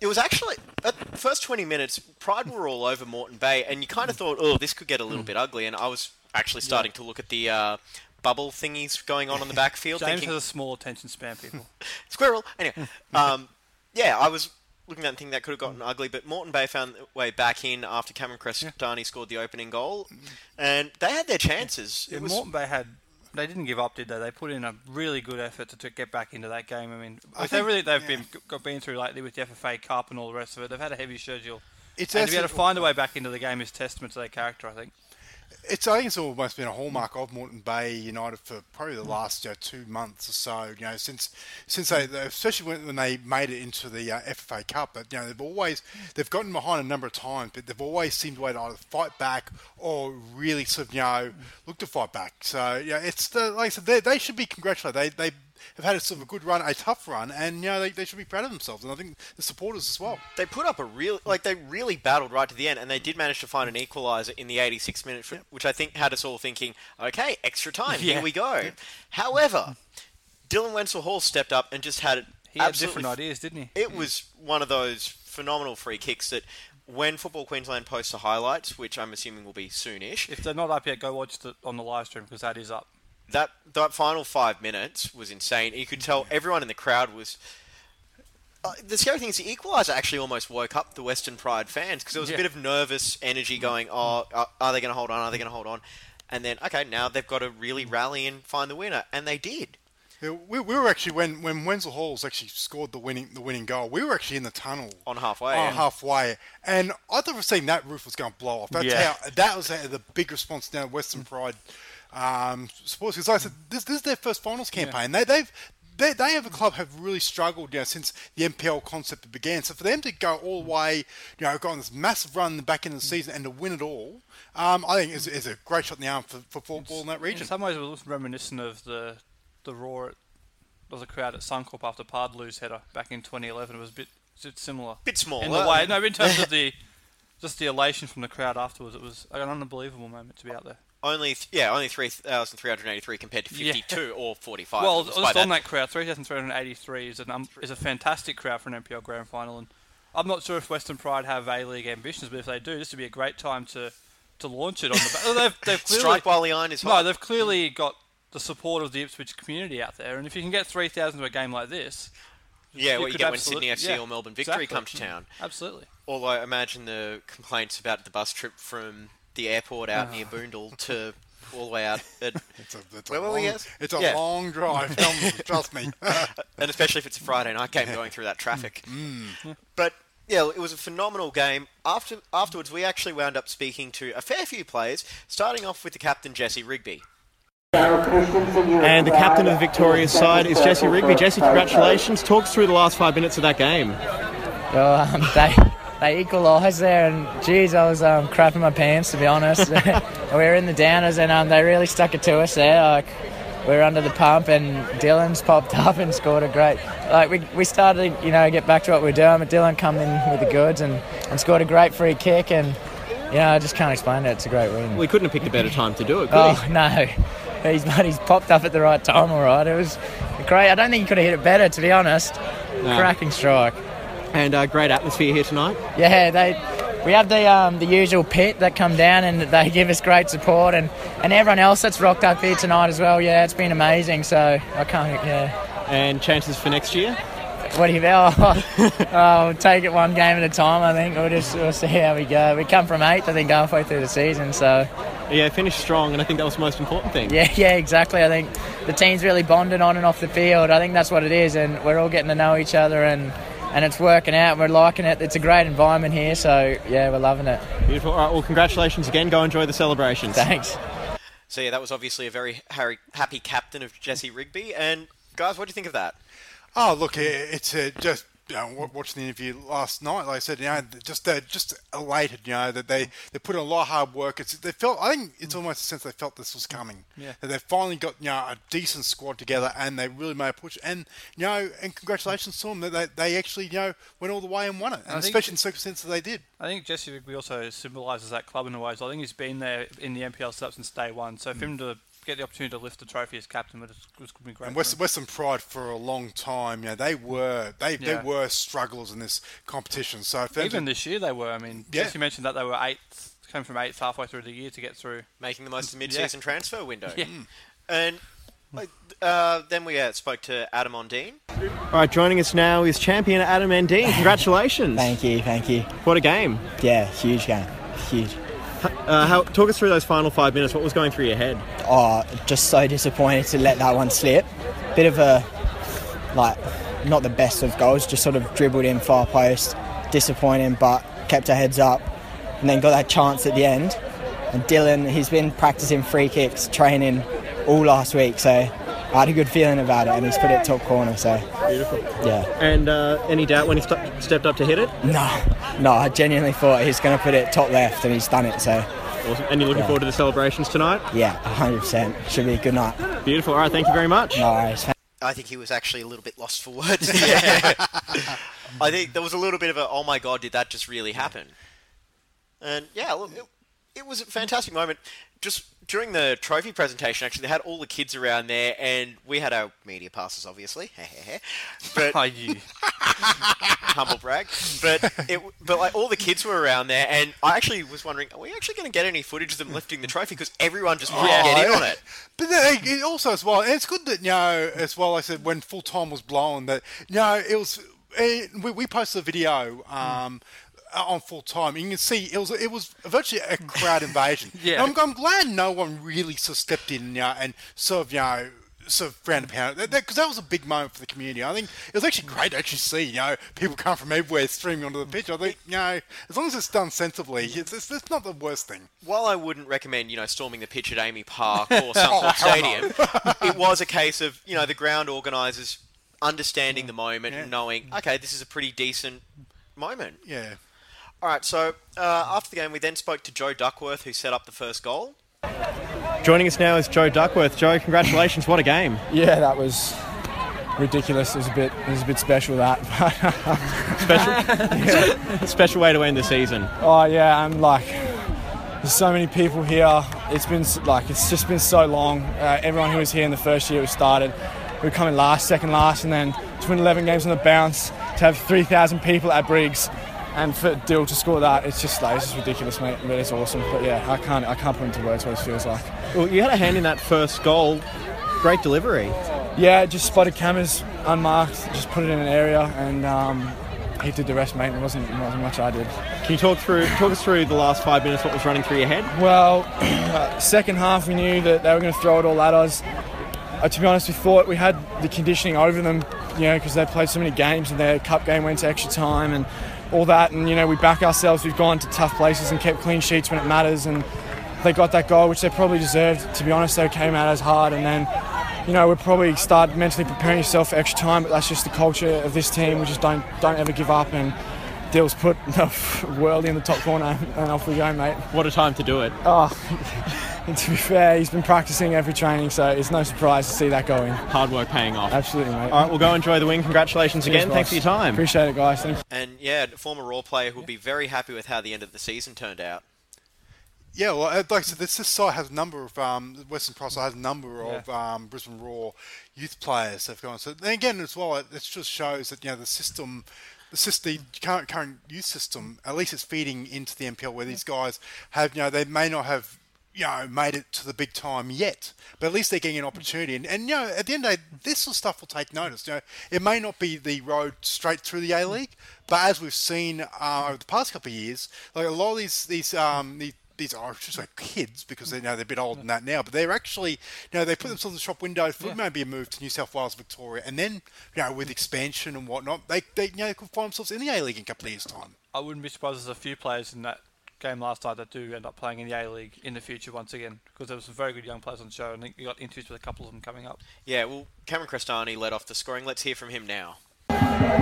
It was actually, at the first twenty minutes, Pride were all over Moreton Bay, and you kind of thought, oh, this could get a little bit ugly, and I was actually starting yeah. to look at the uh, bubble thingies going on in the backfield. James thinking, has a small attention span, people. Squirrel! Anyway, um, yeah, I was looking at and thinking that could have gotten ugly, but Moreton Bay found their way back in after Cameron Crestani yeah. scored the opening goal, and they had their chances. Yeah, it was... Moreton Bay had... They didn't give up, did they? They put in a really good effort to, to get back into that game. I mean, I with think, everything they've yeah. been got been through lately with the F F A Cup and all the rest of it, they've had a heavy schedule. It's and to be able to find a way back into the game is testament to their character, I think. It's I think it's almost been a hallmark of Moreton Bay United for probably the last you know, two months or so. You know, since since they especially when they made it into the uh, F F A Cup, but you know they've always they've gotten behind a number of times, but they've always seemed a way to either fight back or really sort of you know look to fight back. So yeah, it's the, like I said, they, they should be congratulated. They they have had a sort of a good run, a tough run, and you know they, they should be proud of themselves. And I think the supporters as well. They put up a real like they really battled right to the end, and they did manage to find an equaliser in the eighty-sixth minute. For, yep. Which I think had us all thinking, okay, extra time, yeah. here we go. Yeah. However, Dylan Wenzel-Hall stepped up and just had it He had absolutely different ideas, didn't he? It was one of those phenomenal free kicks that when Football Queensland posts the highlights, which I'm assuming will be soonish. If they're not up yet, go watch it on the live stream because that is up. That that final five minutes was insane. You could tell everyone in the crowd was... Uh, the scary thing is the equaliser actually almost woke up the Western Pride fans because there was yeah. a bit of nervous energy going, oh, are they going to hold on? Are they going to hold on? And then, okay, now they've got to really rally and find the winner. And they did. Yeah, we, we were actually, when, when Wenzel Halls actually scored the winning the winning goal, we were actually in the tunnel. On halfway. On yeah. halfway. And I thought we've seen that roof was going to blow off. That's yeah. how, that was how the big response now Western Pride um, sports. Because like I said, this, this is their first finals campaign. Yeah. They, they've... They, they have a club have really struggled you know, since the N P L concept began. So for them to go all the way, you know, go on this massive run the back end of the season and to win it all, um, I think is, is a great shot in the arm for, for football it's, in that region. In some ways, it was reminiscent of the the roar of the crowd at Suncorp after Pardlew's header back in twenty eleven. It was a bit, bit similar, bit smaller in the way. No, in terms of the just the elation from the crowd afterwards, it was an unbelievable moment to be out there. Only th- yeah, only three thousand three hundred eighty-three compared to fifty-two yeah. or forty-five. Well, just on that, that crowd, three thousand three hundred eighty-three is an um, is a fantastic crowd for an N P L Grand Final, and I'm not sure if Western Pride have A-League ambitions, but if they do, this would be a great time to, to launch it on the. Ba- they've, they've clearly, strike while the iron is hot. No, they've clearly got the support of the Ipswich community out there, and if you can get three thousand to a game like this, yeah, you what you get when Sydney F C yeah, or Melbourne Victory exactly. come to town, absolutely. Although I imagine the complaints about the bus trip from the airport out oh. near Boondall to all the way out at it's a, it's where a were long, we at? It's a yeah. long drive, trust me. And especially if it's a Friday night game going through that traffic. Mm. But yeah, it was a phenomenal game. After Afterwards, we actually wound up speaking to a fair few players, starting off with the captain, Jesse Rigby. And the captain of the Victoria's side is Jesse Rigby. Jesse, congratulations. Talk us through the last five minutes of that game. Oh, um, they... They equalised there, and geez, I was um, crapping my pants, to be honest. We were in the downers, and um, they really stuck it to us there. Like we were under the pump, and Dylan's popped up and scored a great. Like we we started, you know, get back to what we were doing, but Dylan come in with the goods and, and scored a great free kick, and you know, I just can't explain it. It's a great win. Well, he couldn't have picked a better time to do it, could oh, he? Oh no. He's, but he's popped up at the right time, all right. It was great. I don't think he could have hit it better, to be honest. No. Cracking strike. And a uh, great atmosphere here tonight. Yeah, they we have the um, the usual pit that come down and they give us great support and, and everyone else that's rocked up here tonight as well. Yeah, it's been amazing. So I can't. Yeah. And chances for next year? What do you know? I'll take it one game at a time. I think we'll just we'll see how we go. We come from eighth, I think, halfway through the season. So yeah, finished strong, and I think that was the most important thing. Yeah, yeah, exactly. I think the team's really bonded on and off the field. I think that's what it is, and we're all getting to know each other and. And it's working out. We're liking it. It's a great environment here. So, yeah, we're loving it. Beautiful. All right, well, congratulations again. Go enjoy the celebrations. Thanks. So, yeah, that was obviously a very happy captain of Jesse Rigby. And, guys, what do you think of that? Oh, look, it's uh, just... You know, watching the interview last night, like I said, you know, just they're just elated, you know, that they they put in a lot of hard work. It's they felt, I think, it's almost a sense they felt this was coming. Yeah. That they finally got, you know, a decent squad together, and they really made a push. And you know, and congratulations to them that they, they actually, you know, went all the way and won it, and, and especially in the circumstances they did. I think Jesse Rigby also symbolises that club in a way. So I think he's been there in the N P L setup since day one. So for mm. him to get the opportunity to lift the trophy as captain, but it was going to be great. And West, Western Pride for a long time, you know, they were they, yeah. they were strugglers in this competition. So if even to, this year they were. I mean, yeah. just you mentioned that they were eighth, came from eighth halfway through the year to get through, making the most of mid-season yeah. transfer window. Yeah. Mm. And uh, then we uh, spoke to Adam Ondine. All right, joining us now is champion Adam Ondine. Congratulations! Thank you, thank you. What a game! Yeah, huge game, huge. Uh, how, talk us through those final five minutes. What was going through your head? Oh, just so disappointed to let that one slip. Bit of a, like, not the best of goals, just sort of dribbled in far post. Disappointing, but kept our heads up. And then got that chance at the end. And Dylan, he's been practising free kicks, training all last week, so... I had a good feeling about it, and he's put it top corner, so... Beautiful. Yeah. And uh, any doubt when he st- stepped up to hit it? No. No, I genuinely thought he was going to put it top left, and he's done it, so... Awesome. And you're looking yeah. forward to the celebrations tonight? Yeah, one hundred percent. Should be a good night. Beautiful. All right, thank you very much. No worries. I think he was actually a little bit lost for words. Yeah. I think there was a little bit of a, oh, my God, did that just really happen? And, yeah, look... It- it was a fantastic moment. Just during the trophy presentation, actually, they had all the kids around there, and we had our media passes, obviously. But oh, you humble brag. But it, but like all the kids were around there, and I actually was wondering, are we actually going to get any footage of them lifting the trophy? Because everyone just wanted oh, to get in yeah. on it. But then, it also as well, and it's good that you know as well. I said when full time was blown, that you know it was. It, we we posted a video. Um, mm. on full time, you can see it was it was virtually a crowd invasion. yeah, I'm, I'm glad no one really so stepped in, you know, and sort of you know sort of frowned upon it, because that, that, that was a big moment for the community. I think it was actually great to actually see you know people come from everywhere streaming onto the pitch. I think you know as long as it's done sensibly, it's, it's, it's not the worst thing. While I wouldn't recommend you know storming the pitch at Amy Park or some sort of stadium, it was a case of you know the ground organisers understanding the moment yeah. and knowing okay this is a pretty decent moment. Yeah. All right, so uh, after the game, we then spoke to Joe Duckworth, who set up the first goal. Joining us now is Joe Duckworth. Joe, congratulations! What a game! Yeah, that was ridiculous. It was a bit, it was a bit special that. special, yeah. special way to end the season. Oh yeah, and like there's so many people here. It's been like it's just been so long. Uh, everyone who was here in the first year we started, we were coming last, second last, and then to win eleven games on the bounce, to have three thousand people at Briggs. And for Dill to score that, it's just like, it's just ridiculous, mate. But it's awesome. But yeah, I can't I can't put into words what it feels like. Well, you had a hand in that first goal. Great delivery. Yeah, just spotted cameras, unmarked, just put it in an area, and um, he did the rest, mate. It wasn't it wasn't much I did. Can you talk through talk us through the last five minutes? What was running through your head? Well, uh, second half we knew that they were going to throw it all at us. Uh, to be honest, we thought we had the conditioning over them, you know, because they played so many games, and their cup game went to extra time, and. All that, and you know, we back ourselves. We've gone to tough places and kept clean sheets when it matters, and they got that goal, which they probably deserved. To be honest, they came out as hard, and then, you know, we probably start mentally preparing yourself for extra time. But that's just the culture of this team. We just don't don't ever give up, and Dill's put the world in the top corner, and off we go, mate. What a time to do it! Oh, and to be fair, he's been practicing every training, so it's no surprise to see that going. Hard work paying off. Absolutely, mate. All right, we'll go enjoy the win. Congratulations Cheers, again. Boss. Thanks for your time. Appreciate it, guys. Thanks. And yeah, former Raw player who'll be very happy with how the end of the season turned out. Yeah, well, like I said, this, this site has a number of, um, Western Cross has a number yeah. of um, Brisbane Raw youth players that have gone. So, and again, as well, it, it just shows that, you know, the system, the system, the current, current youth system, at least it's feeding into the N P L, where these guys have, you know, they may not have, you know, made it to the big time yet, but at least they're getting an opportunity. And, and you know, at the end of the day, this sort of stuff will take notice. You know, it may not be the road straight through the A-League, but as we've seen uh, over the past couple of years, like a lot of these these um, these, these are just like kids, because they you know they're a bit older than that now, but they're actually, you know, they put themselves in the shop window for yeah. maybe a move to New South Wales, Victoria, and then, you know, with expansion and whatnot, they they you know they could find themselves in the A-League in a couple of years' time. I wouldn't be surprised. There's a few players in that game last night that do end up playing in the A-League in the future once again, because there were some very good young players on the show, and you got interviews with a couple of them coming up. Yeah, well, Cameron Crestani led off the scoring. Let's hear from him now.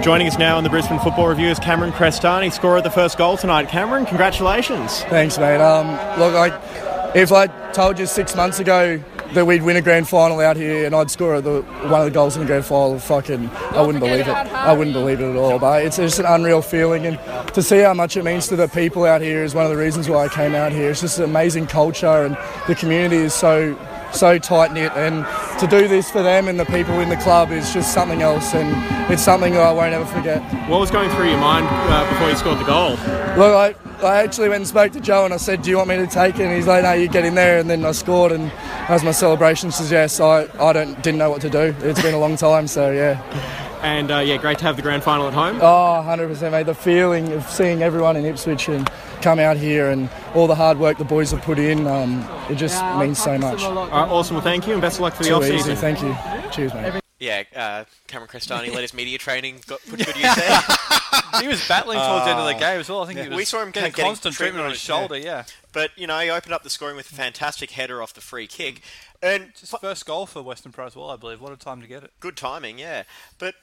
Joining us now on the Brisbane Football Review is Cameron Crestani, scorer of the first goal tonight. Cameron, congratulations. Thanks, mate. Um, look, I, if I told you six months ago that we'd win a grand final out here and I'd score the, one of the goals in the grand final, fucking, I wouldn't believe it. I wouldn't believe it at all. But it's just an unreal feeling, and to see how much it means to the people out here is one of the reasons why I came out here. It's just an amazing culture, and the community is so, so tight-knit, and to do this for them and the people in the club is just something else, and it's something that I won't ever forget. What was going through your mind uh, before you scored the goal? Look, I, I actually went and spoke to Joe, and I said, do you want me to take it? And he's like, no, you get in there. And then I scored, and as my celebration suggests, I, I don't didn't know what to do. It's been a long time, so yeah. And uh, yeah, great to have the grand final at home. Oh, one hundred percent, mate. The feeling of seeing everyone in Ipswich and come out here, and all the hard work the boys have put in, um, it just yeah, means so much. All right, awesome. Well, thank you, and best of luck for the off-season. Thank you. Cheers, mate. Yeah, uh, Cameron Crestani led his media training, got put good use there. He was battling towards uh, the end of the game as well. I think yeah. he was we saw him getting, getting constant treatment on his shoulder, yeah. yeah. But, you know, he opened up the scoring with a fantastic header off the free kick. And it's his but, first goal for Western Pro as well, I believe. What a time to get it. Good timing, yeah. But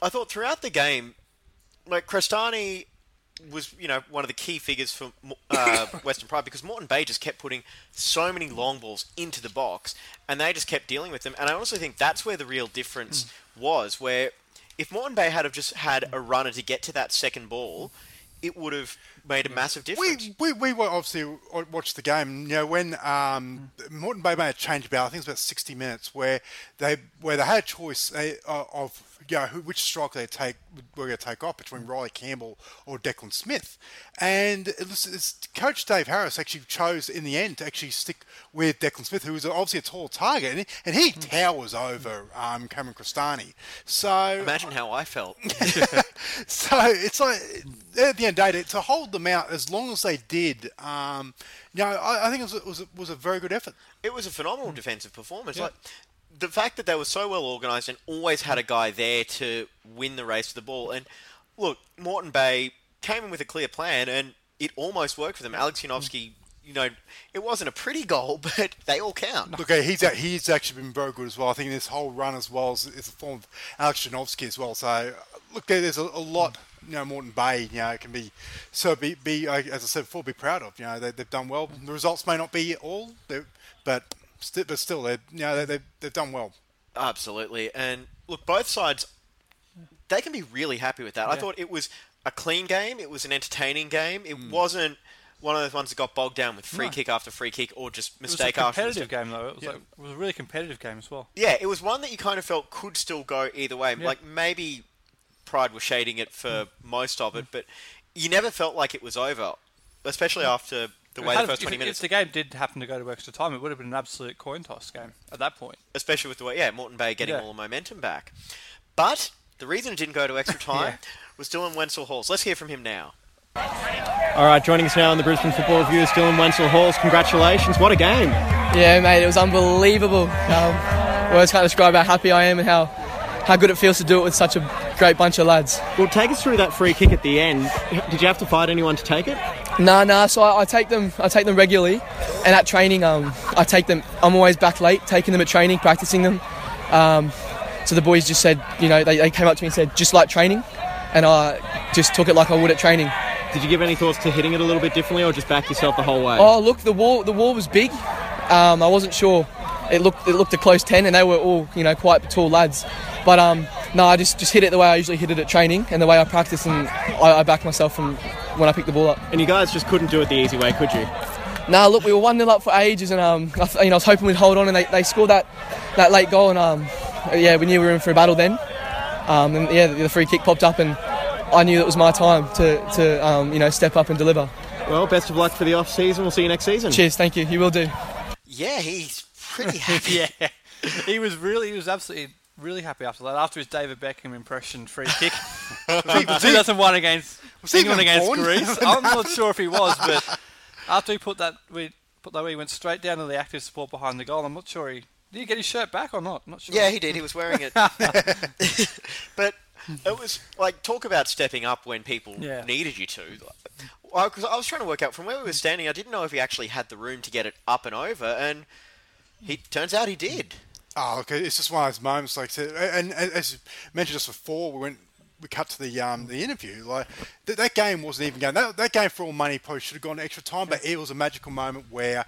I thought throughout the game, like, Crestani was, you know, one of the key figures for uh, Western Pride, because Moreton Bay just kept putting so many long balls into the box, and they just kept dealing with them. And I honestly think that's where the real difference mm. was, where if Moreton Bay had have just had a runner to get to that second ball, it would have made a massive difference. We we, we obviously watched the game. You know, when um, Moreton Bay made a change about, I think it was about sixty minutes, where they where they had a choice of you know, who, which striker they take were going to take off between Riley Campbell or Declan Smith, and it was, it's, Coach Dave Harris actually chose in the end to actually stick with Declan Smith, who was obviously a tall target, and he, and he mm. towers over um, Cameron Cristani. So imagine how I felt. So it's like at the end of the day to hold them out as long as they did. Um, you know, I, I think it was, it was was a very good effort. It was a phenomenal defensive performance. Yeah. Like the fact that they were so well organised and always had a guy there to win the race to the ball. And look, Moreton Bay came in with a clear plan, and it almost worked for them. Alex Yanovsky. Mm. You know, it wasn't a pretty goal, but they all count. Look, he's he's actually been very good as well. I think this whole run as well is, is a form of Alex Janovsky as well. So, look, there's a, a lot, you know, Moreton Bay, you know, can be, so be, be as I said before, be proud of. You know, they, they've done well. The results may not be all, but, st- but still, you know, they, they've done well. Absolutely. And, look, both sides, they can be really happy with that. Yeah. I thought it was a clean game. It was an entertaining game. It mm. wasn't one of those ones that got bogged down with free no. kick after free kick or just mistake after mistake. It was a competitive game, though. It was, yeah. like, it was a really competitive game as well. Yeah, it was one that you kind of felt could still go either way. Yeah. Like, maybe Pride was shading it for mm. most of it, mm. but you never felt like it was over, especially mm. after the it way the first twenty if, minutes. If the game did happen to go to extra time, it would have been an absolute coin toss game at that point. Especially with the way, yeah, Moreton Bay getting yeah. all the momentum back. But the reason it didn't go to extra time yeah. was Dylan Wenzel-Halls. Let's hear from him now. All right, joining us now on the Brisbane Football Review is Dylan Wenzel-Halls. Congratulations, what a game. Yeah, mate, it was unbelievable. Um, words can't describe how happy I am and how, how good it feels to do it with such a great bunch of lads. Well, take us through that free kick at the end. Did you have to fight anyone to take it? Nah, nah, so I, I take them I take them regularly, and at training, um, I take them. I'm always back late, taking them at training, practicing them. Um, so the boys just said, you know, they, they came up to me and said, just like training, and I just took it like I would at training. Did you give any thoughts to hitting it a little bit differently, or just back yourself the whole way? Oh, look, the wall the wall was big. Um, I wasn't sure. It looked it looked a close ten, and they were all, you know, quite tall lads. But um, no, I just, just hit it the way I usually hit it at training, and the way I practice, and I, I back myself from when I pick the ball up. And you guys just couldn't do it the easy way, could you? No, nah, look, we were one nil up for ages, and um, I, th- you know, I was hoping we'd hold on, and they, they scored that, that late goal, and um, yeah, we knew we were in for a battle then. Um, and yeah, the, the free kick popped up, and I knew it was my time to, to um, you know, step up and deliver. Well, best of luck for the off-season. We'll see you next season. Cheers, thank you. You will do. Yeah, he's pretty happy. yeah. He was really, he was absolutely really happy after that. After his David Beckham impression free kick. two thousand one against England against born? Greece. I'm not sure if he was, but after he put that, we put that, he went straight down to the active support behind the goal. I'm not sure he... Did he get his shirt back or not? I'm not sure. Yeah, he did. He was wearing it. But... It was, like, talk about stepping up when people yeah. needed you to. Because I was trying to work out, from where we were standing, I didn't know if he actually had the room to get it up and over, and he turns out he did. Oh, okay. It's just one of those moments, like, and as you mentioned just before, we went... We cut to the um, the interview. Like th- that game wasn't even going. That, that game for all money probably should have gone to extra time, but it was a magical moment where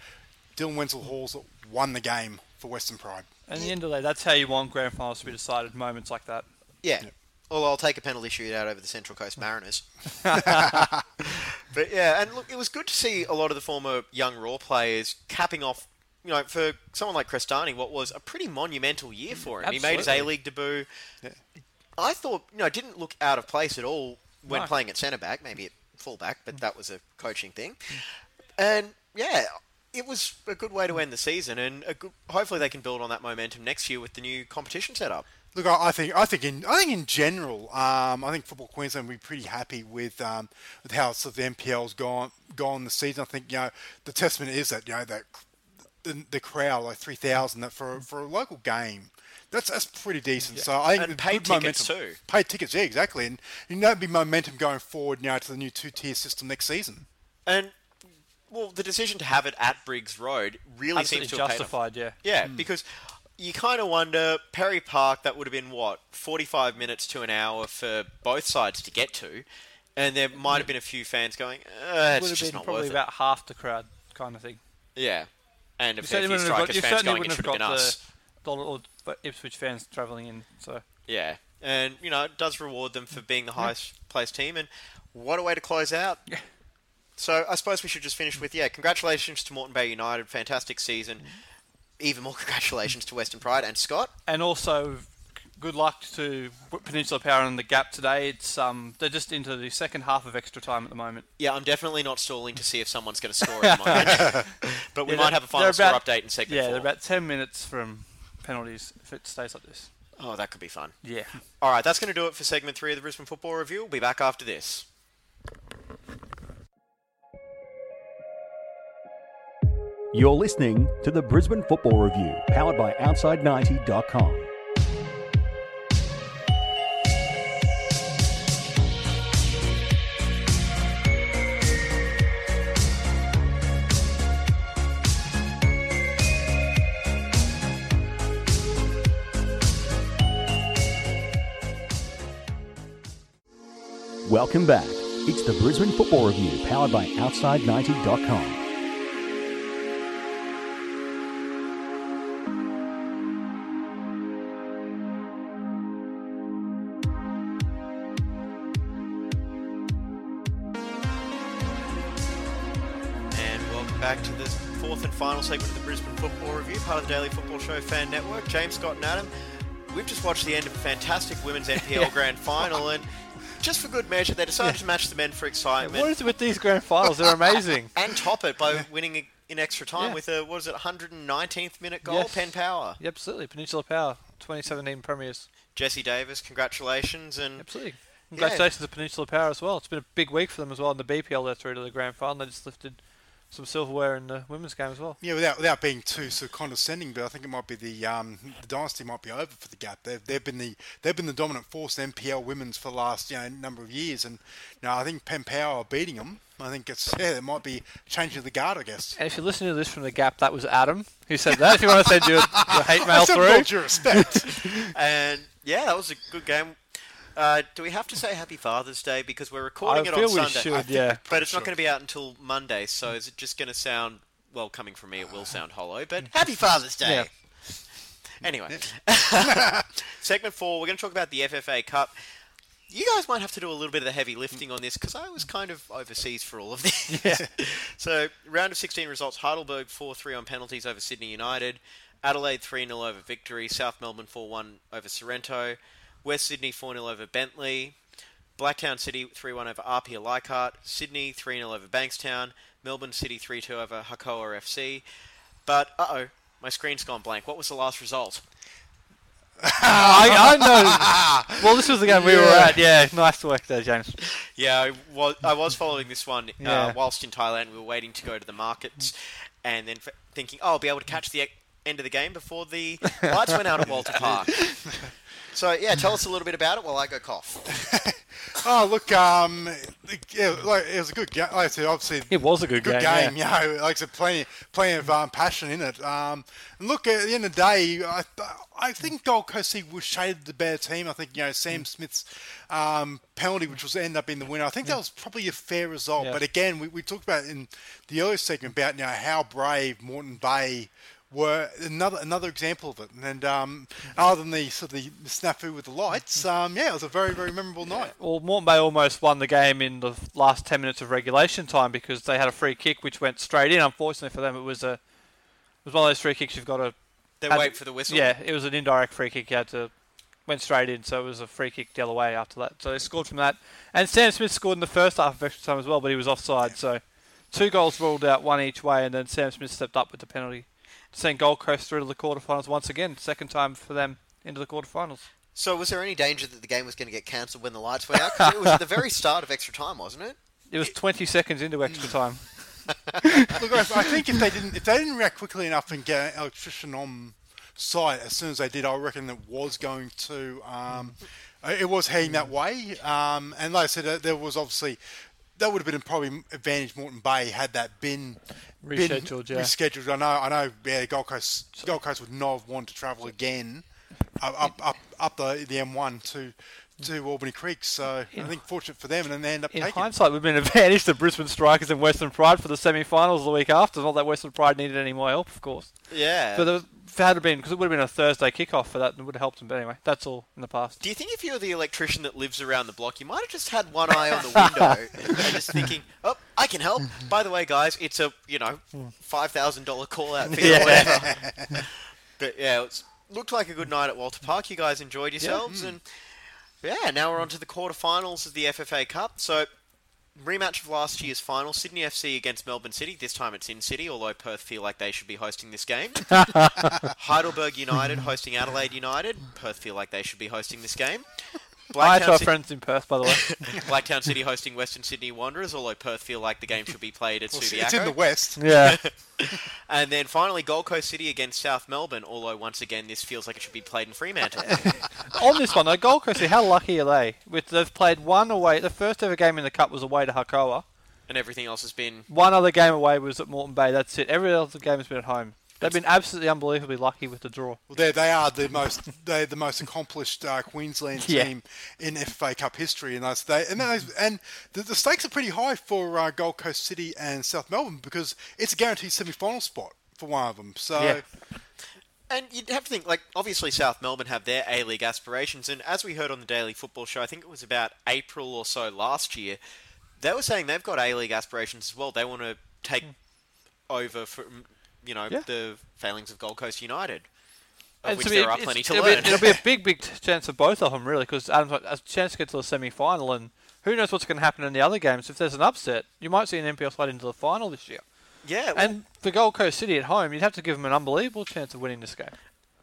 Dylan Wenzel-Halls won the game for Western Pride. And at the end of the day, that's how you want grand finals to be decided. Moments like that. Yeah. yeah. Although I'll take a penalty shootout over the Central Coast Mariners. But yeah, and look, it was good to see a lot of the former young Raw players capping off, you know, for someone like Cristani, what was a pretty monumental year for him. Absolutely. He made his A-League debut. Yeah. I thought, you know, didn't look out of place at all when no. playing at centre-back, maybe at full-back, but that was a coaching thing. And yeah, it was a good way to end the season, and a good, hopefully they can build on that momentum next year with the new competition setup. Look, I think I think in I think in general, um, I think Football Queensland will be pretty happy with um, with how sort of the N P L's gone gone this season. I think, you know, the testament is that, you know, that the, the crowd, like three thousand, that for for a local game, that's that's pretty decent. Yeah. So I think and paid tickets momentum, too. Paid tickets, yeah, exactly, and you know, it'll be momentum going forward now to the new two tier system next season. And well, the decision to have it at Briggs Road really absolutely seems to justified, have paid off. Yeah, yeah, mm. because. You kind of wonder, Perry Park, that would have been, what, forty-five minutes to an hour for both sides to get to, and there might have been a few fans going, eh, it's just not worth it. It would have been probably about half the crowd kind of thing. Yeah. And a fair few Strikers fans going, it should have been us. Or Ipswich fans travelling in, so... Yeah. And, you know, it does reward them for being the highest-placed team, and What a way to close out. Yeah. So I suppose we should just finish with, yeah, congratulations to Moreton Bay United. Fantastic season. Even more congratulations to Western Pride and Scott. And also, good luck to Peninsula Power and the Gap today. It's um, they're just into the second half of extra time at the moment. Yeah, I'm definitely not stalling to see if someone's going to score at the moment. But we yeah, might have a final score about, update in segment yeah, four. Yeah, they're about ten minutes from penalties if it stays like this. Oh, that could be fun. Yeah. All right, that's going to do it for segment three of the Brisbane Football Review. We'll be back after this. You're listening to the Brisbane Football Review, powered by outside ninety dot com. Welcome back. It's the Brisbane Football Review, powered by outside ninety dot com. Final segment of the Brisbane Football Review, part of the Daily Football Show Fan Network. James, Scott and Adam, we've just watched the end of a fantastic women's N P L yeah. grand final, and just for good measure, they decided yeah. to match the men for excitement. What is it with these grand finals? They're amazing. And top it by winning in extra time yeah. with a, what is it, one hundred nineteenth minute goal? Yes. Penn Power. Yeah, absolutely. Peninsula Power, twenty seventeen premiers. Jesse Davis, congratulations. And absolutely. Congratulations yeah. to Peninsula Power as well. It's been a big week for them as well. In the B P L, they're through to the grand final. They just lifted some silverware in the women's game as well. Yeah, without without being too sort of condescending, but I think it might be the um, the dynasty might be over for the Gap. They've they've been the they've been the dominant force in N P L women's for the last you know number of years, and you know, I think Penn Power are beating them. I think it's yeah, it might be changing the guard, I guess. And if you're listening to this from the Gap, that was Adam who said that. If you want to send your, your hate mail through, I your respect. And yeah, that was a good game. Uh, do we have to say Happy Father's Day? Because we're recording I it on Sunday. Should, I feel yeah. But it's not going to be out until Monday, so is it just going to sound... Well, coming from me, it will sound hollow, but Happy Father's Day! Yeah. Anyway. Segment four, we're going to talk about the F F A Cup. You guys might have to do a little bit of the heavy lifting on this, because I was kind of overseas for all of this. Yeah. So, round of sixteen results, Heidelberg four three on penalties over Sydney United, Adelaide three nil over Victory, South Melbourne four one over Sorrento, West Sydney four nil over Bentley, Blacktown City three one over R P A Leichhardt, Sydney three nil over Bankstown, Melbourne City three two over Hakoa F C. But, uh-oh, my screen's gone blank. What was the last result? uh, I, I know. Well, this was the game yeah. we were at. Yeah, nice work there, James. Yeah, I was, I was following this one uh, yeah. whilst in Thailand. We were waiting to go to the markets and then f- thinking, oh, I'll be able to catch the end of the game before the lights went out at Walter Park. So, yeah, tell us a little bit about it while I go cough. Oh, look, um, yeah, like, it was a good game. Like I said, obviously, it was a good, good game. game yeah. You know, like I said, plenty, plenty of um, passion in it. Um, and look, at the end of the day, I, I think Gold Coast was shaded the better team. I think, you know, Sam Smith's um, penalty, which was end up being the winner, I think yeah. that was probably a fair result. Yeah. But again, we, we talked about in the earlier segment about, you know, how brave Moreton Bay were another another example of it, and um, other than the sort of the snafu with the lights, um, yeah, it was a very very memorable night. Well, Moreton Bay almost won the game in the last ten minutes of regulation time because they had a free kick which went straight in. Unfortunately for them, it was a it was one of those free kicks you've got to they wait to, for the whistle. Yeah, it was an indirect free kick. You had to went straight in, so it was a free kick the other way after that. So they scored from that, and Sam Smith scored in the first half of extra time as well, but he was offside. Yeah. So two goals ruled out, one each way, and then Sam Smith stepped up with the penalty. Sent Gold Coast through to the quarterfinals once again. Second time for them into the quarterfinals. So was there any danger that the game was going to get cancelled when the lights went out? Because it was at the very start of extra time, wasn't it? It was twenty seconds into extra time. Look, I think if they didn't if they didn't react quickly enough and get an electrician on site as soon as they did, I reckon it was going to. Um, it was heading that way, um, and like I said, there was obviously. That would have been probably advantage Moreton Bay had that been rescheduled. Been yeah. rescheduled. I know. I know. Yeah, Gold Coast. Gold Coast would not have wanted to travel again up up up, up the the M one to to Albany Creek, so in, I think fortunate for them, and then they end up in taking. In hindsight, we've been advantaged to Brisbane Strikers and Western Pride for the semi-finals the week after. Not that Western Pride needed any more help, of course. Yeah. But there was, if it had been, because it would have been a Thursday kickoff for that, it would have helped them. But anyway, that's all in the past. Do you think if you're the electrician that lives around the block, you might have just had one eye on the window and just thinking, oh, I can help. By the way, guys, it's a you know five thousand dollar call out fee yeah. or whatever. But yeah, it looked like a good night at Walter Park. You guys enjoyed yourselves yeah. and. Yeah, now we're on to the quarterfinals of the F F A Cup. So, rematch of last year's final, Sydney F C against Melbourne City. This time it's in City, although Perth feel like they should be hosting this game. Heidelberg United hosting Adelaide United. Perth feel like they should be hosting this game. Hi to our C- friends in Perth, by the way. Blacktown City hosting Western Sydney Wanderers, although Perth feel like the game should be played at well, Subiaco. It's in the west. Yeah. And then finally, Gold Coast City against South Melbourne, although once again, this feels like it should be played in Fremantle. On this one, though, Gold Coast City, how lucky are they? With They've played one away. The first ever game in the Cup was away to Hakoa. And everything else has been... One other game away was at Moreton Bay. That's it. Every other game has been at home. They've been absolutely unbelievably lucky with the draw. Well, they they are the most they the most accomplished uh, Queensland team yeah. in F F A Cup history, and they and those, and the, the stakes are pretty high for uh, Gold Coast City and South Melbourne because it's a guaranteed semi-final spot for one of them. So, yeah. And you'd have to think like obviously South Melbourne have their A-League aspirations, and as we heard on the Daily Football Show, I think it was about April or so last year, they were saying they've got A-League aspirations as well. They want to take mm. over from. You know, yeah. the failings of Gold Coast United, of and which be, there are plenty to it'll learn. Be, it'll be a big, big chance for both of them, really, because Adam's got a chance to get to the semi-final, and who knows what's going to happen in the other games. If there's an upset, you might see an N P L slide into the final this year. Yeah. Well, and for Gold Coast City at home, you'd have to give them an unbelievable chance of winning this game.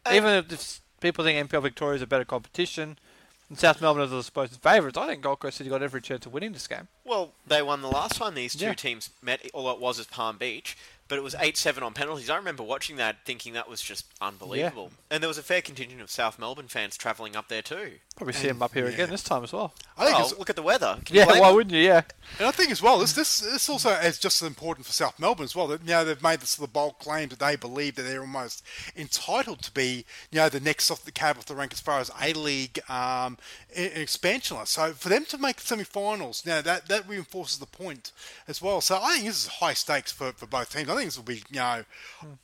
Um, Even if people think N P L Victoria is a better competition, and South Melbourne are the supposed favourites, I think Gold Coast City got every chance of winning this game. Well, they won the last time these two yeah. teams met, although it was as Palm Beach. But it was eight seven on penalties. I remember watching that thinking that was just unbelievable. Yeah. And there was a fair contingent of South Melbourne fans travelling up there too. Probably see them up here yeah. again this time as well. I think oh, it's, look at the weather. Can yeah, why them? Wouldn't you? Yeah. And I think as well, this this, this also is just as important for South Melbourne as well. That, you know, they've made this the bold claim that they believe that they're almost entitled to be, you know, the next off the cab off the rank as far as A-League um, expansionist. So for them to make the semi-finals, you know, that, that reinforces the point as well. So I think this is high stakes for, for both teams. I think this will be, you know,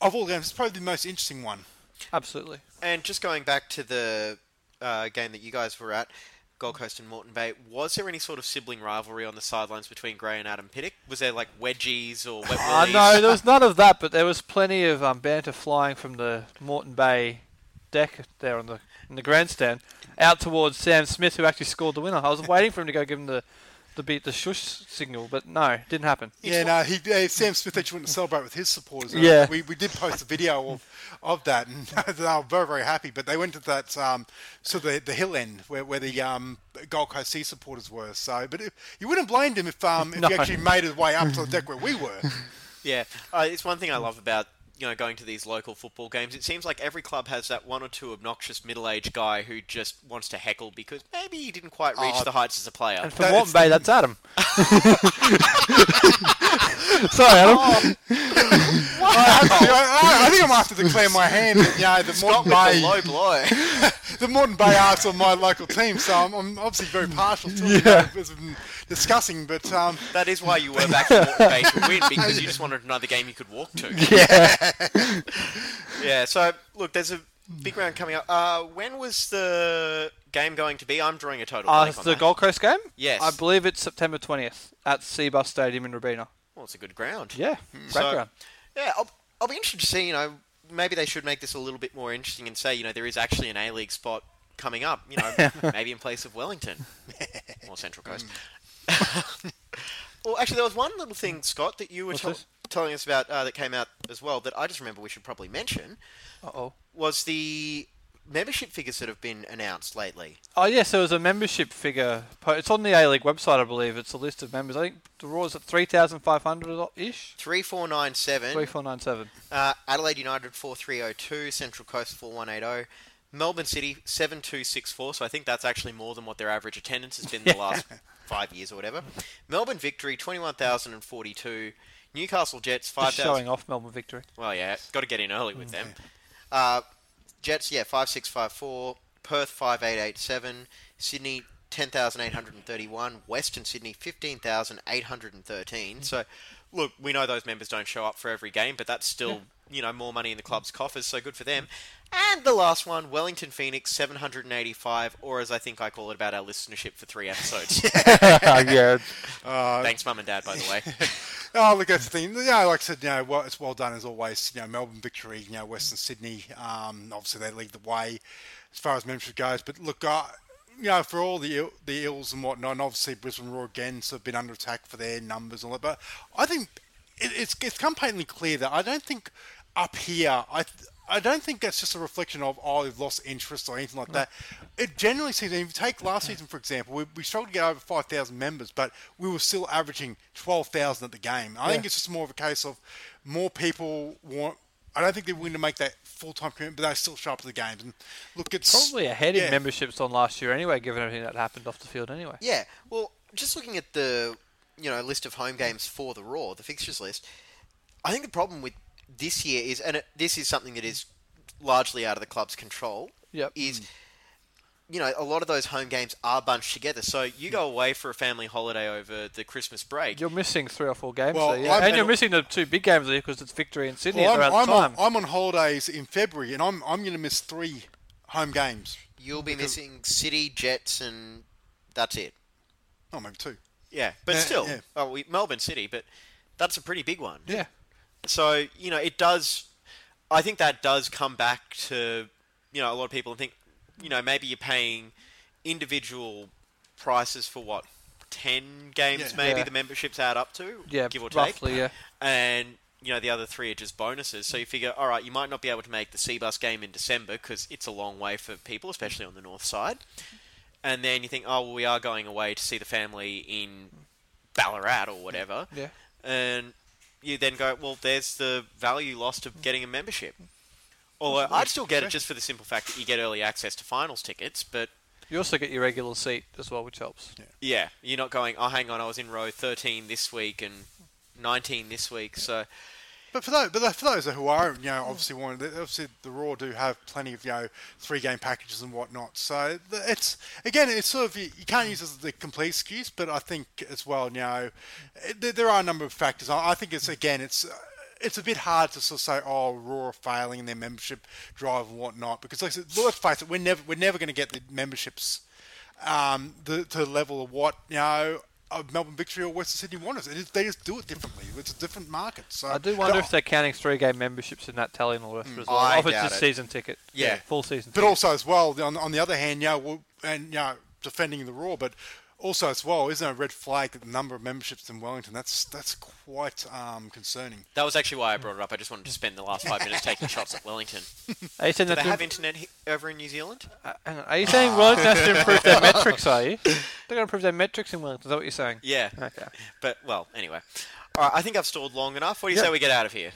of all games, it's probably the most interesting one. Absolutely. And just going back to the uh, game that you guys were at, Gold Coast and Moreton Bay, was there any sort of sibling rivalry on the sidelines between Gray and Adam Piddick? Was there, like, wedgies or wet willies? uh, No, there was none of that, but there was plenty of um, banter flying from the Moreton Bay deck there on the in the grandstand out towards Sam Smith, who actually scored the winner. I was waiting for him to go give him the... the beat the shush signal, but no, didn't happen. Yeah, no, he, uh, Sam Smith actually went to celebrate with his supporters. And yeah. We we did post a video of, of that, and they were very, very happy, but they went to that, um, sort of the, the hill end where, where the um, Gold Coast Sea supporters were. So, but it, you wouldn't blame him if, um, if no. he actually made his way up to the deck where we were. Yeah, uh, it's one thing I love about, you know, going to these local football games. It seems like every club has that one or two obnoxious middle-aged guy who just wants to heckle because maybe he didn't quite reach oh, the heights as a player. And for no, Moreton Bay, that's Adam. Sorry, Adam. Oh. I, to, I, I think I'm after to declare my hand that, you know, the Moreton Bay... low blow. The Moreton Bay Arts are my local team, so I'm, I'm obviously very partial to it, yeah. as I'm discussing, but... Um, that is why you were back to Moreton Bay to win, because you just wanted another game you could walk to. Yeah. Yeah, so, look, there's a big round coming up. Uh, when was the game going to be? I'm drawing a total uh, blank on the that. Gold Coast game? Yes. I believe it's September twentieth at Seabus Stadium in Robina. Well, it's a good ground. Yeah, great so, ground. Yeah, I'll, I'll be interested to see, you know, maybe they should make this a little bit more interesting and say, you know, there is actually an A-League spot coming up, you know, maybe in place of Wellington or Central Coast. Well, actually, there was one little thing, Scott, that you were t- telling us about uh, that came out as well that I just remember we should probably mention. Uh-oh. Was the membership figures that have been announced lately. Oh, yes, there was a membership figure. It's on the A-League website, I believe. It's a list of members. I think the Raw is at three thousand five hundred-ish? three four nine seven three four nine seven Uh, Adelaide United, four three oh two Central Coast, four one eight oh Melbourne City, seven two six four So I think that's actually more than what their average attendance has been yeah. the last five years or whatever. Melbourne Victory, twenty-one thousand forty-two Newcastle Jets, five thousand Showing off Melbourne Victory. Well, yeah, got to get in early with them. Uh... Jets, yeah, five six five four Perth, five eight eight seven Sydney, ten thousand eight hundred thirty-one, Western Sydney fifteen thousand eight hundred thirteen. So, look, we know those members don't show up for every game, but that's still, yeah. you know, more money in the club's coffers, so good for them. And the last one, Wellington Phoenix seven hundred eighty-five, or as I think I call it about our listenership for three episodes. yeah. Uh, Thanks, Mum and Dad, by the way. Oh, look, that's the thing. You know, like I said, you know, well, it's well done as always. You know, Melbourne Victory, you know, Western Sydney, um, obviously they lead the way as far as membership goes. But look, I... Uh, You know, for all the il- the ills and whatnot, and obviously Brisbane Roar again so have been under attack for their numbers and all that. But I think it, it's it's come patently clear that I don't think up here, I I don't think that's just a reflection of oh we've lost interest or anything like that. It generally seems. If you take last season for example, we, we struggled to get over five thousand members, but we were still averaging twelve thousand at the game. I yeah. think it's just more of a case of more people want. I don't think they're willing to make that full-time commitment, but they still show up to the games. And look, it's probably ahead yeah. in memberships on last year anyway, given everything that happened off the field anyway. Yeah, well, just looking at the you know list of home games for the Raw, the fixtures list, I think the problem with this year is, and it, this is something that is largely out of the club's control, yep. is you know a lot of those home games are bunched together. So you go away for a family holiday over the Christmas break. You're missing three or four games well, there, yeah. and you're missing the two big games there because it's Victory and Sydney well, at I'm, around I'm the time. On, I'm on holidays in February, and I'm I'm going to miss three home games. You'll be missing City, Jets, and that's it. Oh, maybe two. Yeah, but yeah, still, yeah. Oh, we, Melbourne City, but that's a pretty big one. Yeah. So you know, it does. I think that does come back to you know a lot of people and think. You know, maybe you're paying individual prices for, what, ten games yeah, maybe yeah. the membership's add up to? Yeah, give or take. Roughly, yeah. And, you know, the other three are just bonuses. So you figure, all right, you might not be able to make the Seabus game in December because it's a long way for people, especially on the north side. And then you think, oh, well, we are going away to see the family in Ballarat or whatever. Yeah. And you then go, well, there's the value lost of getting a membership. Although I'd still get it just for the simple fact that you get early access to finals tickets, but... You also get your regular seat as well, which helps. Yeah, yeah you're not going, oh, hang on, I was in row thirteen this week and nineteen this week, so... But for those, but for those who are, you know, obviously, wanting, obviously the Raw do have plenty of, you know, three-game packages and whatnot. So it's, again, it's sort of, you, you can't use it as the complete excuse, but I think as well, you know, it, there are a number of factors. I think it's, again, it's... It's a bit hard to sort of say, oh, Raw are failing in their membership drive and whatnot, because like I said, let's face it, we're never we're never going to get the memberships um, the, to the level of what you know of Melbourne Victory or Western Sydney want us. They just do it differently. It's a different market. So I do wonder but, if they're counting three-game memberships in that tally and all the rest of it as well. I doubt it's a season ticket, yeah, yeah full season. But ticket. Also as well, on, on the other hand, you know, we'll, and you know, defending the Raw, but. Also, as well, isn't it a red flag that the number of memberships in Wellington? That's that's quite um, concerning. That was actually why I brought it up. I just wanted to spend the last five minutes taking shots at Wellington. Are you saying Do that they have internet he- over in New Zealand? Uh, are you saying oh. Wellington has to improve their metrics, are you? They're going to improve their metrics in Wellington. Is that what you're saying? Yeah. Okay. But, well, anyway. All right, I think I've stalled long enough. What do you yep. say we get out of here?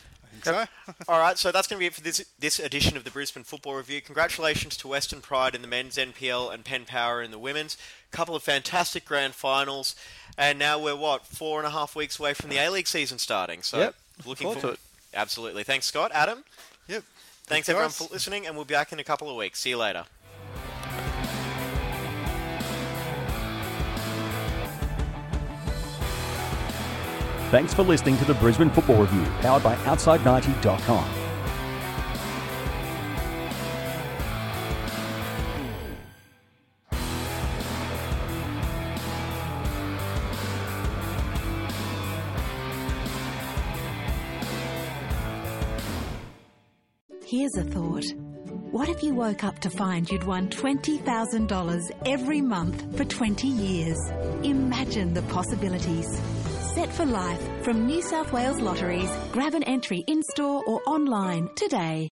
Okay. All right, so that's going to be it for this this edition of the Brisbane Football Review. Congratulations to Western Pride in the men's N P L and Penn Power in the women's. Couple of fantastic grand finals, and now we're what four and a half weeks away from the A-League season starting. So yep. looking forward, forward to it. Absolutely. Thanks, Scott. Adam. Yep. Thanks, Thanks everyone for listening, and we'll be back in a couple of weeks. See you later. Thanks for listening to the Brisbane Football Review, powered by outside ninety dot com. Here's a thought. What if you woke up to find you'd won twenty thousand dollars every month for twenty years? Imagine the possibilities. Set for Life from New South Wales Lotteries. Grab an entry in-store or online today.